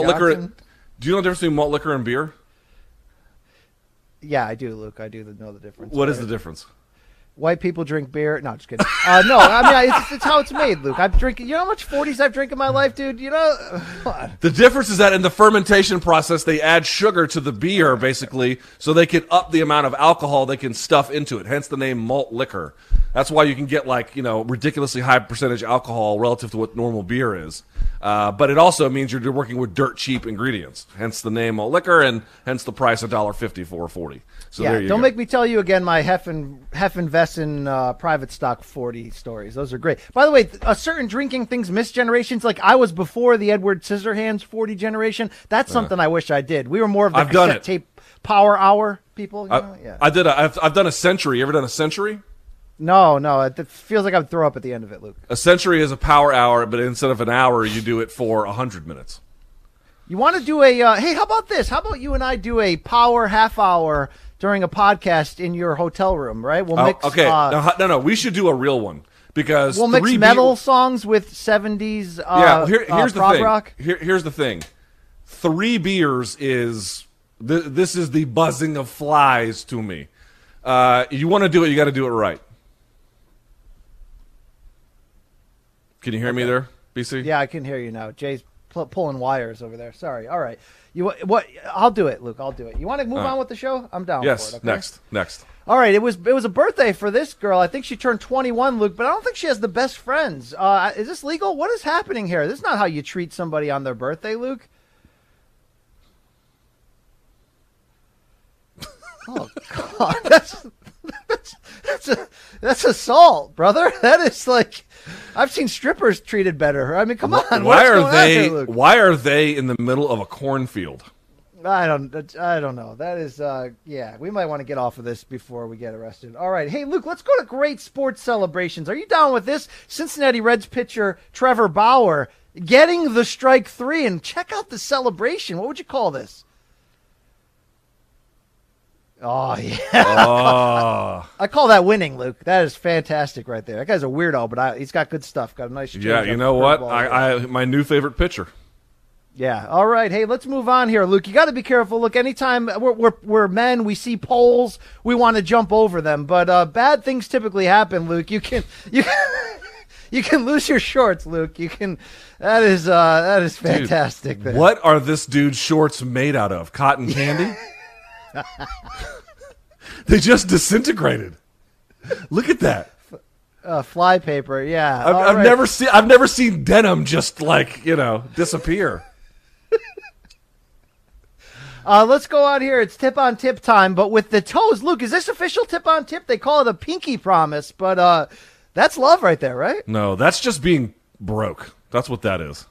malt liquor and beer? Yeah, I do, Luke. I do know the difference. What is the difference? White people drink beer. No, just kidding. No, I mean, it's how it's made, Luke. I've drinking. You know how much 40s I've drank in my life, dude? You know? The difference is that in the fermentation process, they add sugar to the beer, basically, so they can up the amount of alcohol they can stuff into it, hence the name malt liquor. That's why you can get, like, you know, ridiculously high percentage alcohol relative to what normal beer is. But it also means you're working with dirt cheap ingredients, hence the name malt liquor and hence the price of $1.50 for a 40. So yeah, there you go. Don't make me tell you again my Heffin Vessin private stock 40 stories. Those are great. By the way, a certain drinking things miss generations. Like I was before the Edward Scissorhands 40 generation. That's something I wish I did. We were more of the cassette tape power hour people. You know? Yeah. I've done a century. You ever done a century? No, it feels like I'd throw up at the end of it, Luke. A century is a power hour, but instead of an hour, you do it for 100 minutes. You want to do a, hey, how about this? How about you and I do a power half hour during a podcast in your hotel room, right? We'll mix. Okay, no, we should do a real one because we'll mix metal songs with 70s prog rock. Here's the thing. 3 beers is, this is the buzzing of flies to me. You want to do it, you got to do it right. Can you hear me there, BC? Yeah, I can hear you now. Jay's pulling wires over there. Sorry. All right. I'll do it, Luke. I'll do it. You want to move on with the show? I'm down for it. Okay? Next. All right. It was a birthday for this girl. I think she turned 21, Luke, but I don't think she has the best friends. Is this legal? What is happening here? This is not how you treat somebody on their birthday, Luke. Oh, God. That's assault, brother. That is like, I've seen strippers treated better. I mean, come on. Why are they in the middle of a cornfield? I don't know. That is, yeah, we might want to get off of this before we get arrested. All right. Hey, Luke, let's go to great sports celebrations. Are you down with this? Cincinnati Reds pitcher Trevor Bauer getting the strike 3, and check out the celebration. What would you call this? Oh, yeah. Oh. I call that winning, Luke. That is fantastic right there. That guy's a weirdo, but he's got good stuff. Got a nice change. Yeah, you know what? My new favorite pitcher. Yeah. All right. Hey, let's move on here, Luke. You got to be careful. Look, anytime we're men, we see polls, we want to jump over them. But bad things typically happen, Luke. You can lose your shorts, Luke. You can. That is fantastic. Dude, what are this dude's shorts made out of? Cotton candy? They just disintegrated. Look at that. Fly paper, yeah. I've never seen denim just like, you know, disappear. Let's go on here. It's tip on tip time, but with the toes. Luke, is this official tip on tip? They call it a pinky promise, but that's love right there, right? No, that's just being broke. That's what that is.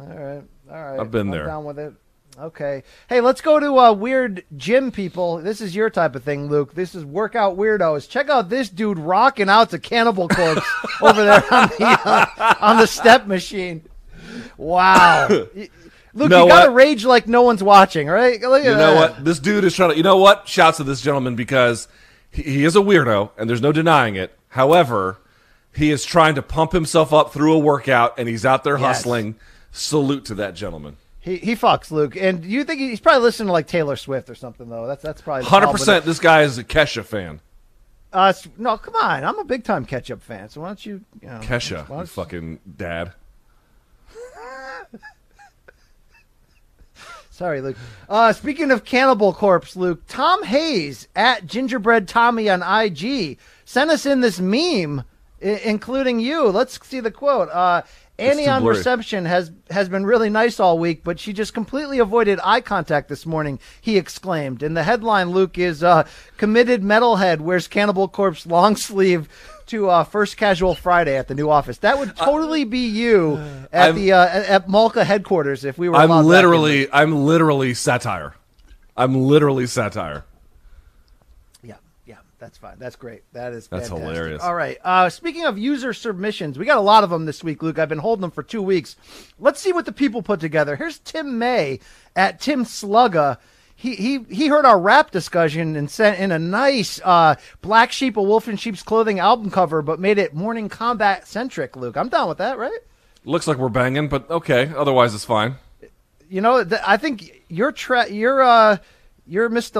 All right. I've been there. I'm down with it. Okay. Hey, let's go to weird gym people. This is your type of thing, Luke. This is workout weirdos. Check out this dude rocking out to Cannibal Corpse over there on the step machine. Wow. Luke, you got to rage like no one's watching, right? You know what? This dude is trying to – you know what? Shouts to this gentleman because he is a weirdo, and there's no denying it. However, he is trying to pump himself up through a workout, and he's out there hustling. Salute to that gentleman. He fucks, Luke, and you think he's probably listening to like Taylor Swift or something though. That's probably 100%. This guy is a Kesha fan. No, come on, I'm a big time Ketchup fan. So why don't you, Kesha, you fucking dad. Sorry, Luke. Speaking of Cannibal Corpse, Luke, Tom Hayes at Gingerbread Tommy on IG sent us in this meme, including you. Let's see the quote. Annie on reception has been really nice all week, but she just completely avoided eye contact this morning, he exclaimed. And the headline, Luke, is committed metalhead wears Cannibal Corpse long sleeve to First Casual Friday at the new office. That would totally be you at at Malka headquarters if we were. I'm literally satire. I'm literally satire. That's fine. That's great. That's fantastic. Hilarious. All right. Speaking of user submissions, we got a lot of them this week, Luke. I've been holding them for 2 weeks. Let's see what the people put together. Here's Tim May at Tim Slugga. He heard our rap discussion and sent in a nice Black Sheep, a Wolf in Sheep's Clothing album cover, but made it Morning Kombat centric, Luke. I'm down with that, right? Looks like we're banging, but okay. Otherwise, it's fine. You know, I think you're Mr.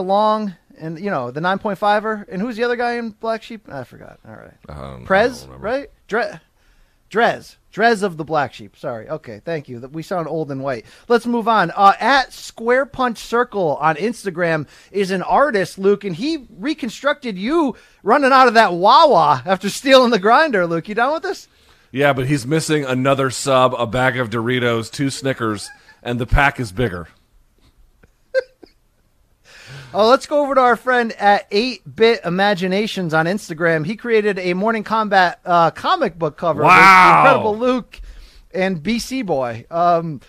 Long and, you know, the 9.5er. And who's the other guy in Black Sheep? I forgot. All right. Prez, right? Drez of the Black Sheep. Sorry. Okay. Thank you. We sound old and white. Let's move on. At Square Punch Circle on Instagram is an artist, Luke, and he reconstructed you running out of that Wawa after stealing the grinder, Luke. You down with this? Yeah, but he's missing another sub, a bag of Doritos, 2 Snickers, and the pack is bigger. Let's go over to our friend at 8-Bit Imaginations on Instagram. He created a Morning Kombat comic book cover. Wow. With Incredible Luke and BC Boy. Well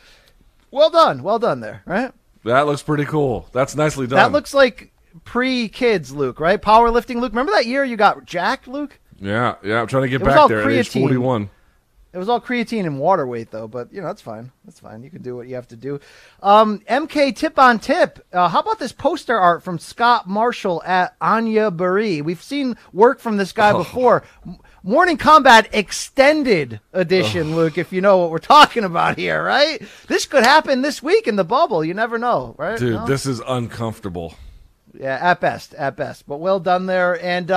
done there, right? That looks pretty cool. That's nicely done. That looks like pre-kids Luke, right? Powerlifting Luke. Remember that year you got jacked, Luke? Yeah. I'm trying to get back there at age 41. It was all creatine and water weight, though, but, you know, that's fine. That's fine. You can do what you have to do. MK Tip on Tip. How about this poster art from Scott Marshall at Anya Baree? We've seen work from this guy before. Morning Kombat Extended Edition, Luke, if you know what we're talking about here, right? This could happen this week in the bubble. You never know, right? Dude, no? This is uncomfortable. Yeah, at best. But well done there. And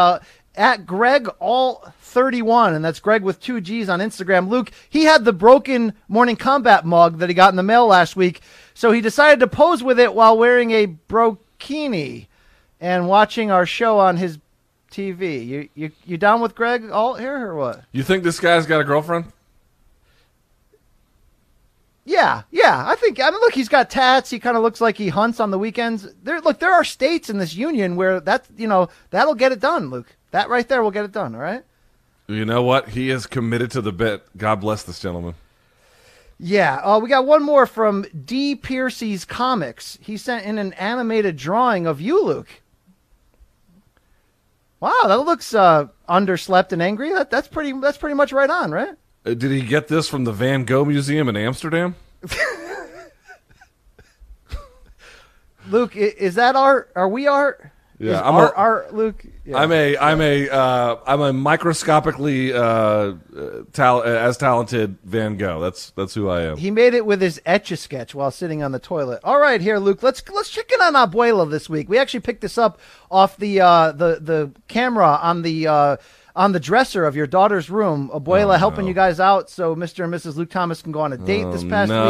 at Greg All 31, and that's Greg with 2 G's on Instagram. Luke, he had the broken Morning Kombat mug that he got in the mail last week, so he decided to pose with it while wearing a brokini and watching our show on his TV. You down with Greg Alt here or what? You think this guy's got a girlfriend? Yeah. I mean, look, he's got tats. He kind of looks like he hunts on the weekends. There are states in this union where that'll get it done, Luke. That right there will get it done, all right? You know what? He is committed to the bit. God bless this gentleman. Yeah. We got one more from D. Piercy's Comics. He sent in an animated drawing of you, Luke. Wow, that looks underslept and angry. That's pretty much right on, right? Did he get this from the Van Gogh Museum in Amsterdam? Luke, is that art? Are we art? Yeah, Luke. Yeah. I'm a microscopically as talented Van Gogh. That's who I am. He made it with his Etch-a-Sketch while sitting on the toilet. All right, here, Luke. Let's check in on Abuela this week. We actually picked this up off the camera on the dresser of your daughter's room. Abuela helping you guys out so Mr. and Mrs. Luke Thomas can go on a date this past week.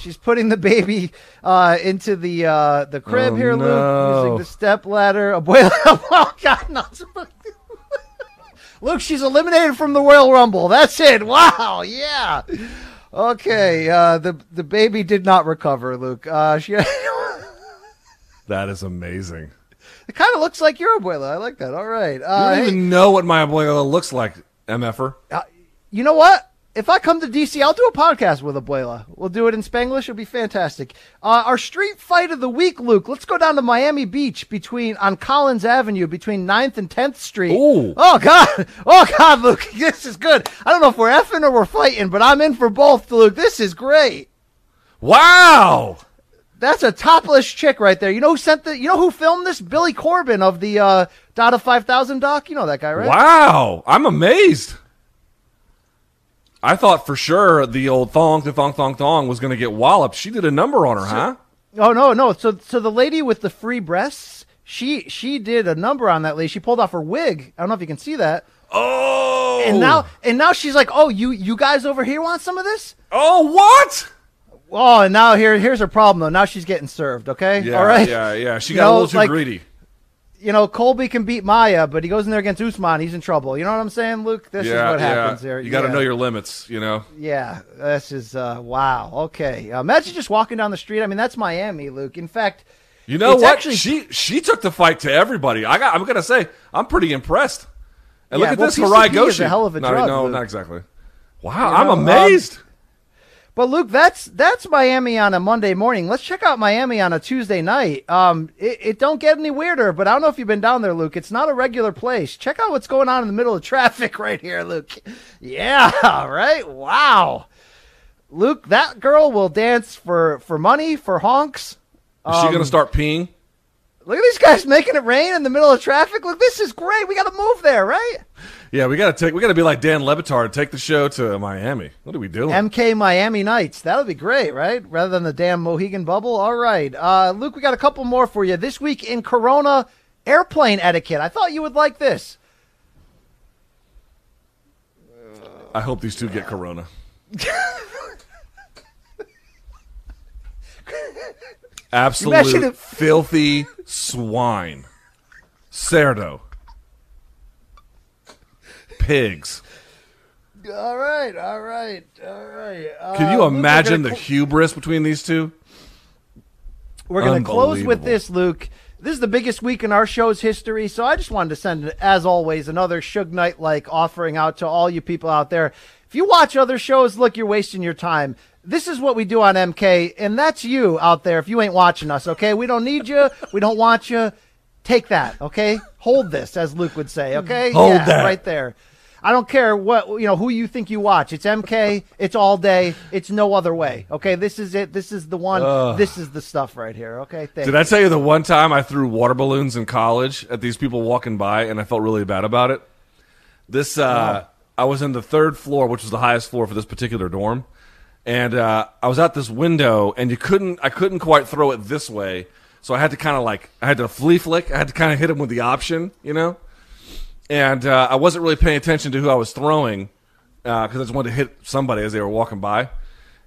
She's putting the baby into the crib here, Luke, using the stepladder. Abuela, oh, God, no. Luke, she's eliminated from the Royal Rumble. That's it. Wow, yeah. Okay, the baby did not recover, Luke. That is amazing. It kind of looks like your abuela. I like that. All right. You don't even know what my abuela looks like, MFer. You know what? If I come to D.C., I'll do a podcast with abuela. We'll do it in Spanglish. It'll be fantastic. Our street fight of the week, Luke. Let's go down to Miami Beach on Collins Avenue between 9th and 10th Street. Ooh. Oh, God, Luke. This is good. I don't know if we're effing or we're fighting, but I'm in for both, Luke. This is great. Wow. That's a topless chick right there. You know who who filmed this? Billy Corbin of the Dada 5000 doc. You know that guy, right? Wow, I'm amazed. I thought for sure the old thong was going to get walloped. She did a number on her, huh? Oh no. So the lady with the free breasts, she did a number on that lady. She pulled off her wig. I don't know if you can see that. Oh. And now she's like, "Oh, you guys over here want some of this?" Oh, what? Oh, and now here's her problem, though. Now she's getting served, okay? Yeah, all right? Yeah. She got a little too greedy. You know, Colby can beat Maia, but he goes in there against Usman. He's in trouble. You know what I'm saying, Luke? This is what happens here. You got to know your limits, you know? Yeah, this is, wow. Okay. Imagine just walking down the street. I mean, that's Miami, Luke. In fact, you know what? Actually, she took the fight to everybody. I'm going to say, I'm pretty impressed. And look at this, Harai Goshi. Is a hell of a drug, no, Luke. Not exactly. Wow, you know, I'm amazed. But Luke, that's Miami on a Monday morning. Let's check out Miami on a Tuesday night. It don't get any weirder, but I don't know if you've been down there, Luke. It's not a regular place. Check out what's going on in the middle of traffic right here, Luke. Yeah, right? Wow. Luke, that girl will dance for money, for honks. Is she going to start peeing? Look at these guys making it rain in the middle of traffic. Look, this is great. We got to move there, right? Yeah, we got to be like Dan Lebatard and take the show to Miami. What are we doing? MK Miami Nights. That would be great, right? Rather than the damn Mohegan Bubble. All right. Luke, we got a couple more for you. This week in Corona, airplane etiquette. I thought you would like this. I hope these two get Corona. Absolute filthy swine. Cerdo. Pigs. All right. Can you imagine the hubris between these two? We're going to close with this, Luke. This is the biggest week in our show's history, so I just wanted to send, as always, another Suge Knight-like offering out to all you people out there. If you watch other shows, look, you're wasting your time. This is what we do on MK, and that's you out there if you ain't watching us, okay? We don't need you. We don't want you. Take that, okay? Hold this, as Luke would say, okay? Hold that. Right there. I don't care what who you think you watch. It's MK. It's all day. It's no other way, okay? This is it. This is the one. This is the stuff right here, okay? Did I tell you the one time I threw water balloons in college at these people walking by, and I felt really bad about it? I was in the third floor, which was the highest floor for this particular dorm. And I was out this window, and I couldn't quite throw it this way, so I had to flea flick. I had to kind of hit him with the option, And I wasn't really paying attention to who I was throwing because I just wanted to hit somebody as they were walking by.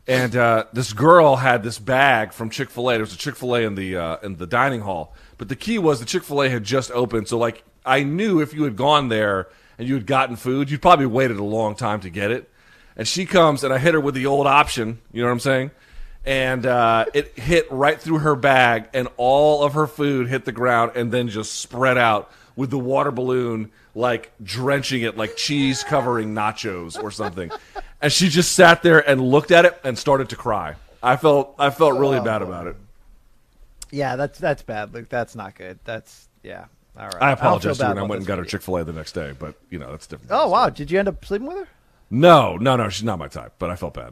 And this girl had this bag from Chick-fil-A. There was a Chick-fil-A in the dining hall, but the key was the Chick-fil-A had just opened, so like I knew if you had gone there and you had gotten food, you'd probably waited a long time to get it. And she comes, and I hit her with the old option, you know what I'm saying? And it hit right through her bag, and all of her food hit the ground and then just spread out with the water balloon, like, drenching it, like cheese covering nachos or something. And she just sat there and looked at it and started to cry. I felt really bad about it. Yeah, that's bad, Luke. That's not good. Yeah. All right. I apologize to her, and I went and got her Chick-fil-A the next day, but, that's different. Oh, wow. Did you end up sleeping with her? No, she's not my type, but I felt bad.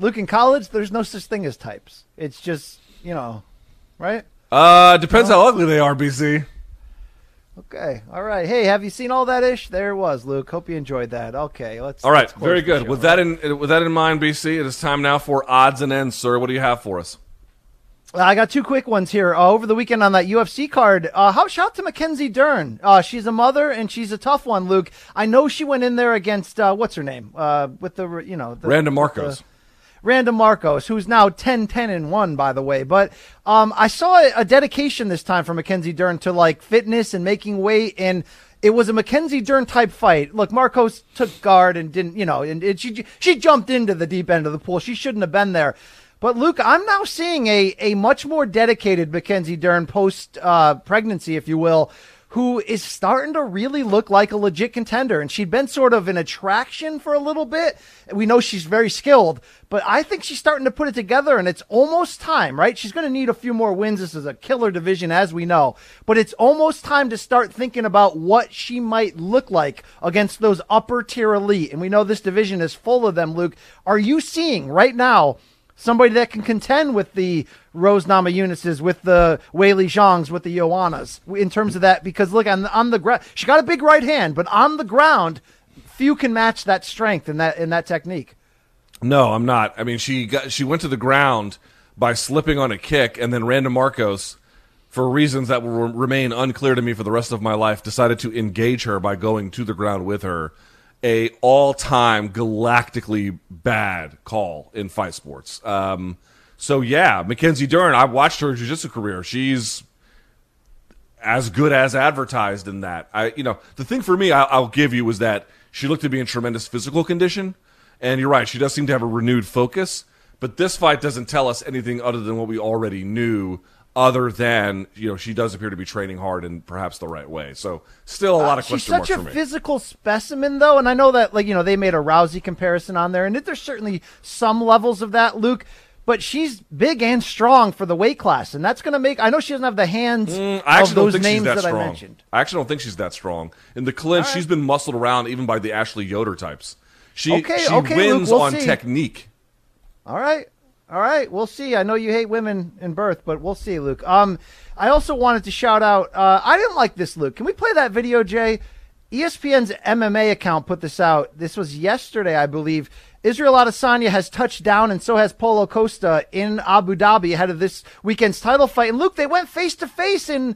Luke, in college, there's no such thing as types. It's just, right? Depends how ugly they are, BC. Okay, all right. Hey, have you seen all that ish? There it was, Luke. Hope you enjoyed that. Okay, let's. All right, let's very good. Show, with that in mind, BC, it is time now for odds and ends, sir. What do you have for us? I got two quick ones here. Over the weekend on that UFC card, shout out to Mackenzie Dern. She's a mother, and she's a tough one, Luke. I know she went in there against, what's her name? Randa Marcos. Randa Marcos, who's now 10-10-1, by the way. But I saw a dedication this time for Mackenzie Dern to, like, fitness and making weight, and it was a Mackenzie Dern-type fight. Look, Marcos took guard and didn't, and she jumped into the deep end of the pool. She shouldn't have been there. But, Luke, I'm now seeing a much more dedicated Mackenzie Dern post-pregnancy, if you will, who is starting to really look like a legit contender. And she'd been sort of an attraction for a little bit. We know she's very skilled, but I think she's starting to put it together, and it's almost time, right? She's going to need a few more wins. This is a killer division, as we know. But it's almost time to start thinking about what she might look like against those upper-tier elite. And we know this division is full of them, Luke. Are you seeing right now somebody that can contend with the Rose Namajunas, with the Weili Zhangs, with the Ioanas, in terms of that? Because, look, on the ground, she got a big right hand, but on the ground, few can match that strength and that technique. No, I'm not. I mean, she went to the ground by slipping on a kick, and then Randa Marcos, for reasons that will remain unclear to me for the rest of my life, decided to engage her by going to the ground with her. A all-time galactically bad call in fight sports. So, yeah, Mackenzie Dern, I watched her jiu-jitsu career. She's as good as advertised in that. The thing for me I'll give you is that she looked to be in tremendous physical condition, and you're right, she does seem to have a renewed focus, but this fight doesn't tell us anything other than what we already knew, other than, she does appear to be training hard in perhaps the right way. So still a lot of question marks for me. She's such a physical specimen, though, and I know that, they made a Rousey comparison on there, and there's certainly some levels of that, Luke, but she's big and strong for the weight class, and that's going to make – I know she doesn't have the hands of those names that I mentioned. I actually don't think she's that strong. In the clinch, she's been muscled around even by the Ashley Yoder types. She wins on technique. All right. All right, we'll see. I know you hate women in birth, but we'll see, Luke. I also wanted to shout out, I didn't like this, Luke. Can we play that video, Jay? ESPN's MMA account put this out. This was yesterday, I believe. Israel Adesanya has touched down, and so has Paulo Costa in Abu Dhabi ahead of this weekend's title fight. And, Luke, they went face-to-face, and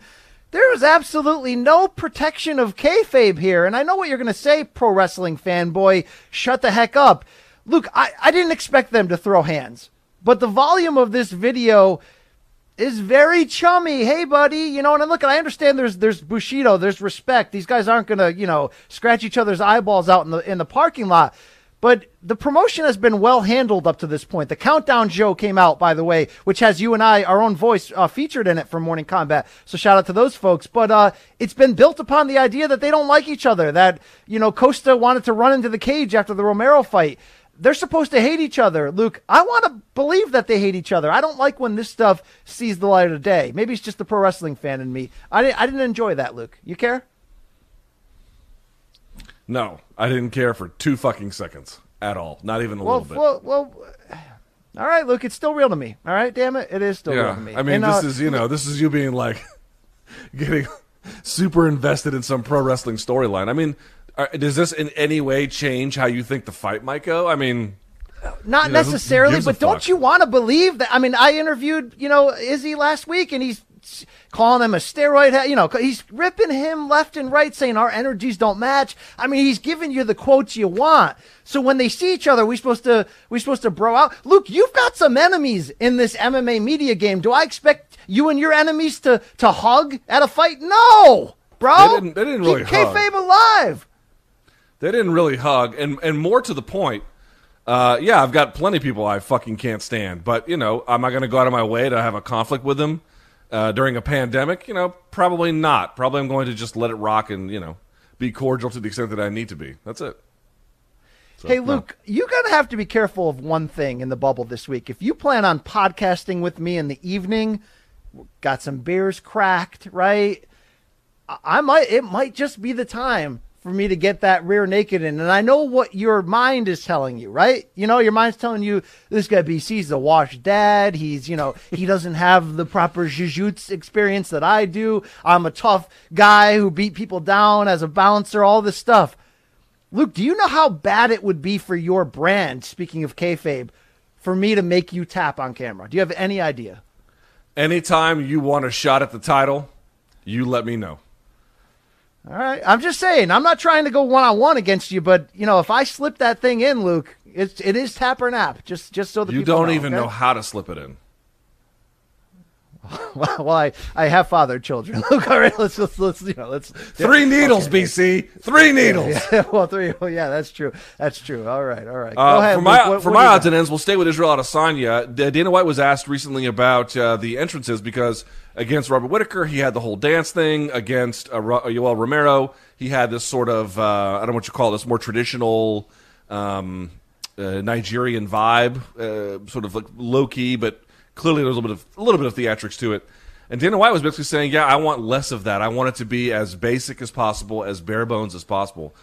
there was absolutely no protection of kayfabe here. And I know what you're going to say, pro wrestling fanboy. Shut the heck up. Luke, I didn't expect them to throw hands. But the volume of this video is very chummy. Hey, buddy, you know, and look, I understand there's Bushido, there's respect. These guys aren't going to, you know, scratch each other's eyeballs out in the parking lot. But the promotion has been well handled up to this point. The Countdown Show came out, by the way, which has you and I, our own voice, featured in it for Morning Kombat. So shout out to those folks. But it's been built upon the idea that they don't like each other, that, you know, Costa wanted to run into the cage after the Romero fight. They're supposed to hate each other. Luke, I want to believe that they hate each other. I don't like when this stuff sees the light of day. Maybe it's just the pro wrestling fan in me. I didn't enjoy that, Luke. You care? No, I didn't care for 2 fucking seconds at all. Not even a little bit. Well, all right, Luke, it's still real to me. All right, damn it. It is still real to me. I mean, and, this is you being like getting super invested in some pro wrestling storyline. I mean, does this in any way change how you think the fight might go? I mean, not necessarily, but don't you want to believe that? I mean, I interviewed, you know, Izzy last week, and he's calling him a steroid head. You know, he's ripping him left and right, saying our energies don't match. I mean, he's giving you the quotes you want. So when they see each other, we're supposed to bro out. Luke, you've got some enemies in this MMA media game. Do I expect you and your enemies to hug at a fight? No, bro. They didn't really hug. Keep kayfabe alive. They didn't really hug, and more to the point, yeah, I've got plenty of people I fucking can't stand, but, you know, am I going to go out of my way to have a conflict with them during a pandemic? You know, probably not. Probably I'm going to just let it rock and, you know, be cordial to the extent that I need to be. That's it. So, hey, Luke, you're going to have to be careful of one thing in the bubble this week. If you plan on podcasting with me in the evening, got some beers cracked, right? It might just be the time for me to get that rear naked in. And I know what your mind is telling you, right? You know, your mind's telling you, this guy BC's a washed dad. He's, you know, he doesn't have the proper jiu-jitsu experience that I do. I'm a tough guy who beat people down as a bouncer, all this stuff. Luke, do you know how bad it would be for your brand, speaking of kayfabe, for me to make you tap on camera? Do you have any idea? Anytime you want a shot at the title, you let me know. All right. I'm just saying, I'm not trying to go one-on-one against you, but, you know, if I slip that thing in, Luke, it is tap or nap, just so the people know. You don't even know how to slip it in. Well, I have fathered children. Luke, all right, let's 3 needles, okay. BC. 3 needles. Yeah. Well, 3. Well, yeah, that's true. That's true. All right. Go ahead, for my odds and ends, we'll stay with Israel Adesanya. Dana White was asked recently about the entrances because against Robert Whittaker, he had the whole dance thing. Against Yoel Romero, he had this sort of I don't know what you call this, more traditional Nigerian vibe, sort of like low key, but clearly, there's a little bit of theatrics to it. And Dana White was basically saying, yeah, I want less of that. I want it to be as basic as possible, as bare bones as possible.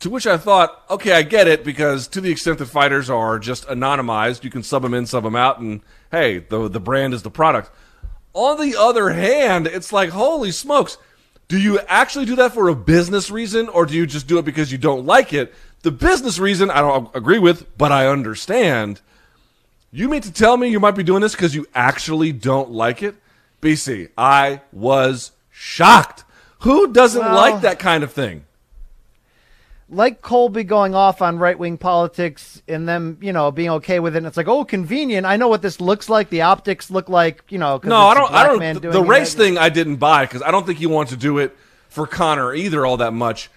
To which I thought, okay, I get it, because to the extent that fighters are just anonymized, you can sub them in, sub them out, and hey, the brand is the product. On the other hand, it's like, holy smokes, do you actually do that for a business reason, or do you just do it because you don't like it? The business reason I don't agree with, but I understand. You mean to tell me you might be doing this because you actually don't like it? BC, I was shocked. Who doesn't like that kind of thing? Like Colby going off on right-wing politics and them, you know, being okay with it. And it's like, oh, convenient. I know what this looks like. The optics look like, you know. No, I don't. The race thing I didn't buy because I don't think he wanted to do it for Conor either all that much.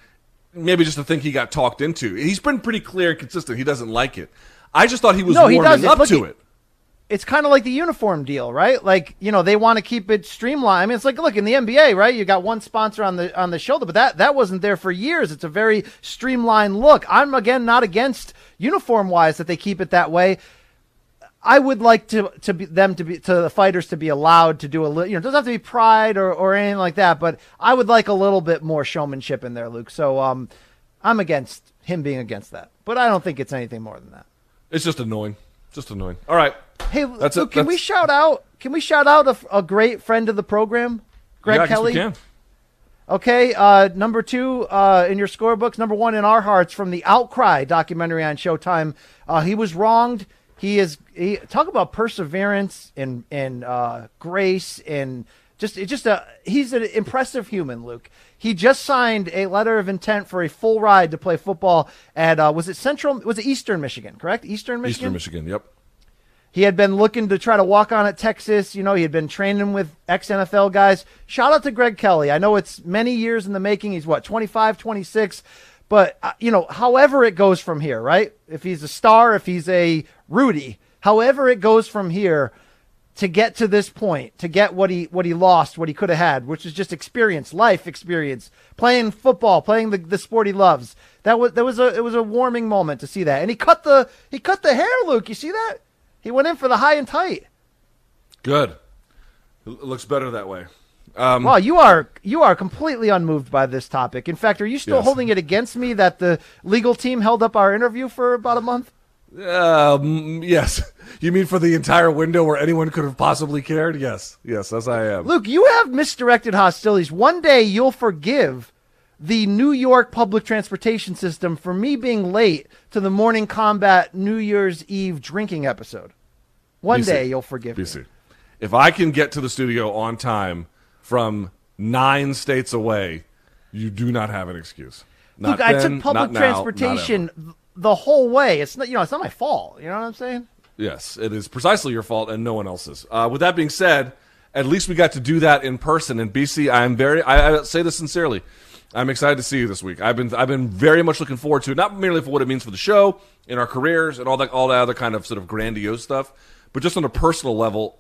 Maybe just the thing he got talked into. He's been pretty clear and consistent. He doesn't like it. I just thought he was warming up to it. It's kind of like the uniform deal, right? Like, you know, they want to keep it streamlined. I mean, it's like, look, in the NBA, right? You got one sponsor on the shoulder, but that wasn't there for years. It's a very streamlined look. I'm, again, not against uniform-wise that they keep it that way. I would like the fighters to be allowed to do a little, you know, it doesn't have to be pride or anything like that, but I would like a little bit more showmanship in there, Luke. So I'm against him being against that, but I don't think it's anything more than that. It's just annoying. All right. Hey, that's Luke, can we shout out? Can we shout out a great friend of the program, Greg Kelly? Yeah, I guess we can. Okay, number two in your scorebooks, number one in our hearts from the Outcry documentary on Showtime. He was wronged. He talk about perseverance and grace and he's an impressive human, Luke. He just signed a letter of intent for a full ride to play football at Eastern Michigan, correct? Eastern Michigan, yep. He had been looking to try to walk on at Texas. You know, he had been training with ex-NFL guys. Shout out to Greg Kelly. I know it's many years in the making. He's, 25, 26? But, however it goes from here, right? If he's a star, if he's a Rudy, however it goes from here to get to this point, to get what he lost, what he could have had, which is just experience, life experience, playing football, playing the sport he loves. It was a warming moment to see that. And he cut the hair, Luke. You see that? He went in for the high and tight. Good. It looks better that way. Wow, you are completely unmoved by this topic. In fact, are you still holding it against me that the legal team held up our interview for about a month? Yes. You mean for the entire window where anyone could have possibly cared? Yes, as I am. Luke, you have misdirected hostilities. One day you'll forgive the New York public transportation system for me being late to the Morning Kombat New Year's Eve drinking episode. One day you'll forgive me. If I can get to the studio on time from 9 states away, you do not have an excuse. Look, I took public transportation the whole way. It's not, it's not my fault. You know what I'm saying? Yes, it is precisely your fault and no one else's. With that being said, at least we got to do that in person. And BC, I say this sincerely. I'm excited to see you this week. I've been very much looking forward to it, not merely for what it means for the show, in our careers, and all that other kind of sort of grandiose stuff, but just on a personal level.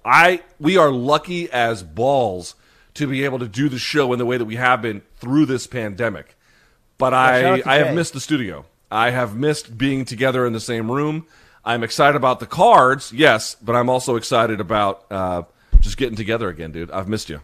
We are lucky as balls to be able to do the show in the way that we have been through this pandemic. But I have missed the studio. I have missed being together in the same room. I'm excited about the cards, yes, but I'm also excited about just getting together again, dude. I've missed you.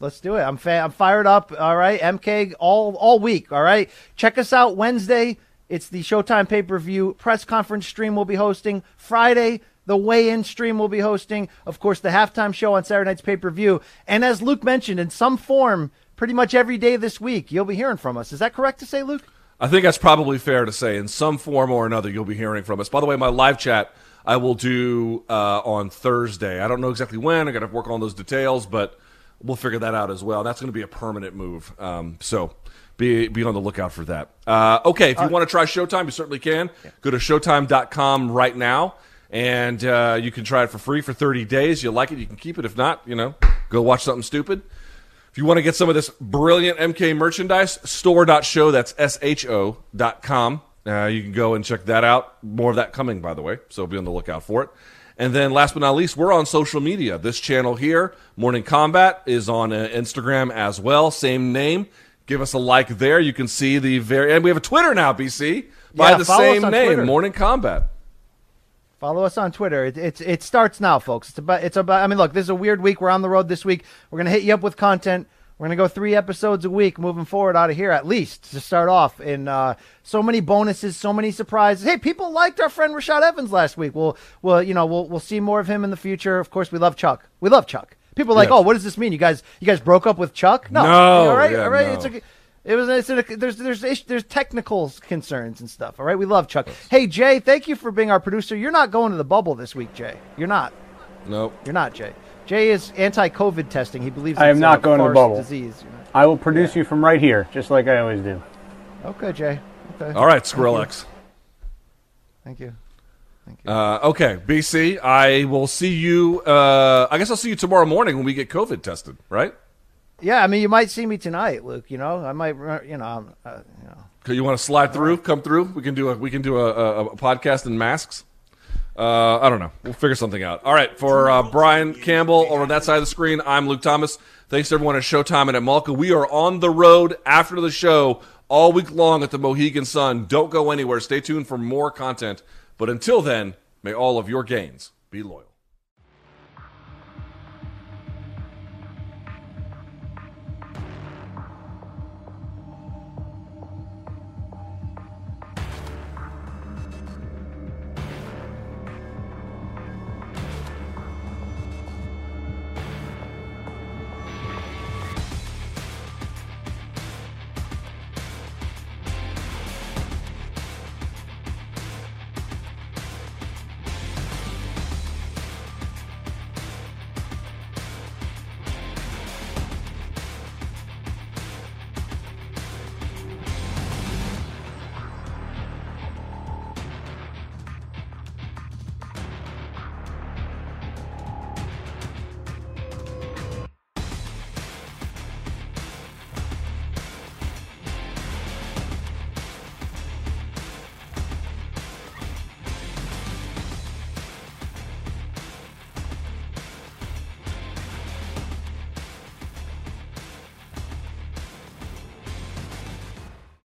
Let's do it. I'm fired up. All right, MK all week. All right, check us out Wednesday. It's the Showtime pay-per-view press conference stream we'll be hosting. Friday, the weigh-in stream we'll be hosting. Of course, the halftime show on Saturday night's pay-per-view. And as Luke mentioned, in some form, pretty much every day this week, you'll be hearing from us. Is that correct to say, Luke? I think that's probably fair to say. In some form or another, you'll be hearing from us. By the way, my live chat I will do on Thursday. I don't know exactly when. I got to work on those details, but we'll figure that out as well. That's going to be a permanent move. So be on the lookout for that. Okay, if you want to try Showtime, you certainly can. Yeah. Go to Showtime.com right now, and you can try it for free for 30 days. You like it, you can keep it. If not, go watch something stupid. If you want to get some of this brilliant MK merchandise, store.show, that's SHO.com. You can go and check that out. More of that coming, by the way, so be on the lookout for it. And then last but not least, we're on social media. This channel here, Morning Kombat, is on Instagram as well. Same name. Give us a like there. You can see and we have a Twitter now, BC, by the same name, Twitter. Morning Kombat. Follow us on Twitter. It starts now, folks. It's about. I mean, look, this is a weird week. We're on the road this week. We're going to hit you up with content. We're going to go 3 episodes a week moving forward out of here, at least, to start off. And so many bonuses, so many surprises. Hey, people liked our friend Rashad Evans last week. We'll see more of him in the future. Of course, we love Chuck. People are like, what does this mean? You guys broke up with Chuck? No. All right. No. It's okay. There's technical concerns and stuff. All right, we love Chuck. Hey, Jay, thank you for being our producer. You're not going to the bubble this week, Jay. You're not. Nope. You're not, Jay. Jay is anti-COVID testing. He believes I am not going to the bubble. Disease. I will produce you from right here, just like I always do. Okay, Jay. Okay. All right, Skrillex. Thank you. Okay, BC, I will see you. I guess I'll see you tomorrow morning when we get COVID tested, right? Yeah, I mean, you might see me tonight, Luke. I might. You want to slide through? Come through? We can do a podcast in masks. I don't know. We'll figure something out. All right. For Brian Campbell over on that side of the screen, I'm Luke Thomas. Thanks to everyone at Showtime and at Malka. We are on the road after the show all week long at the Mohegan Sun. Don't go anywhere. Stay tuned for more content. But until then, may all of your gains be loyal.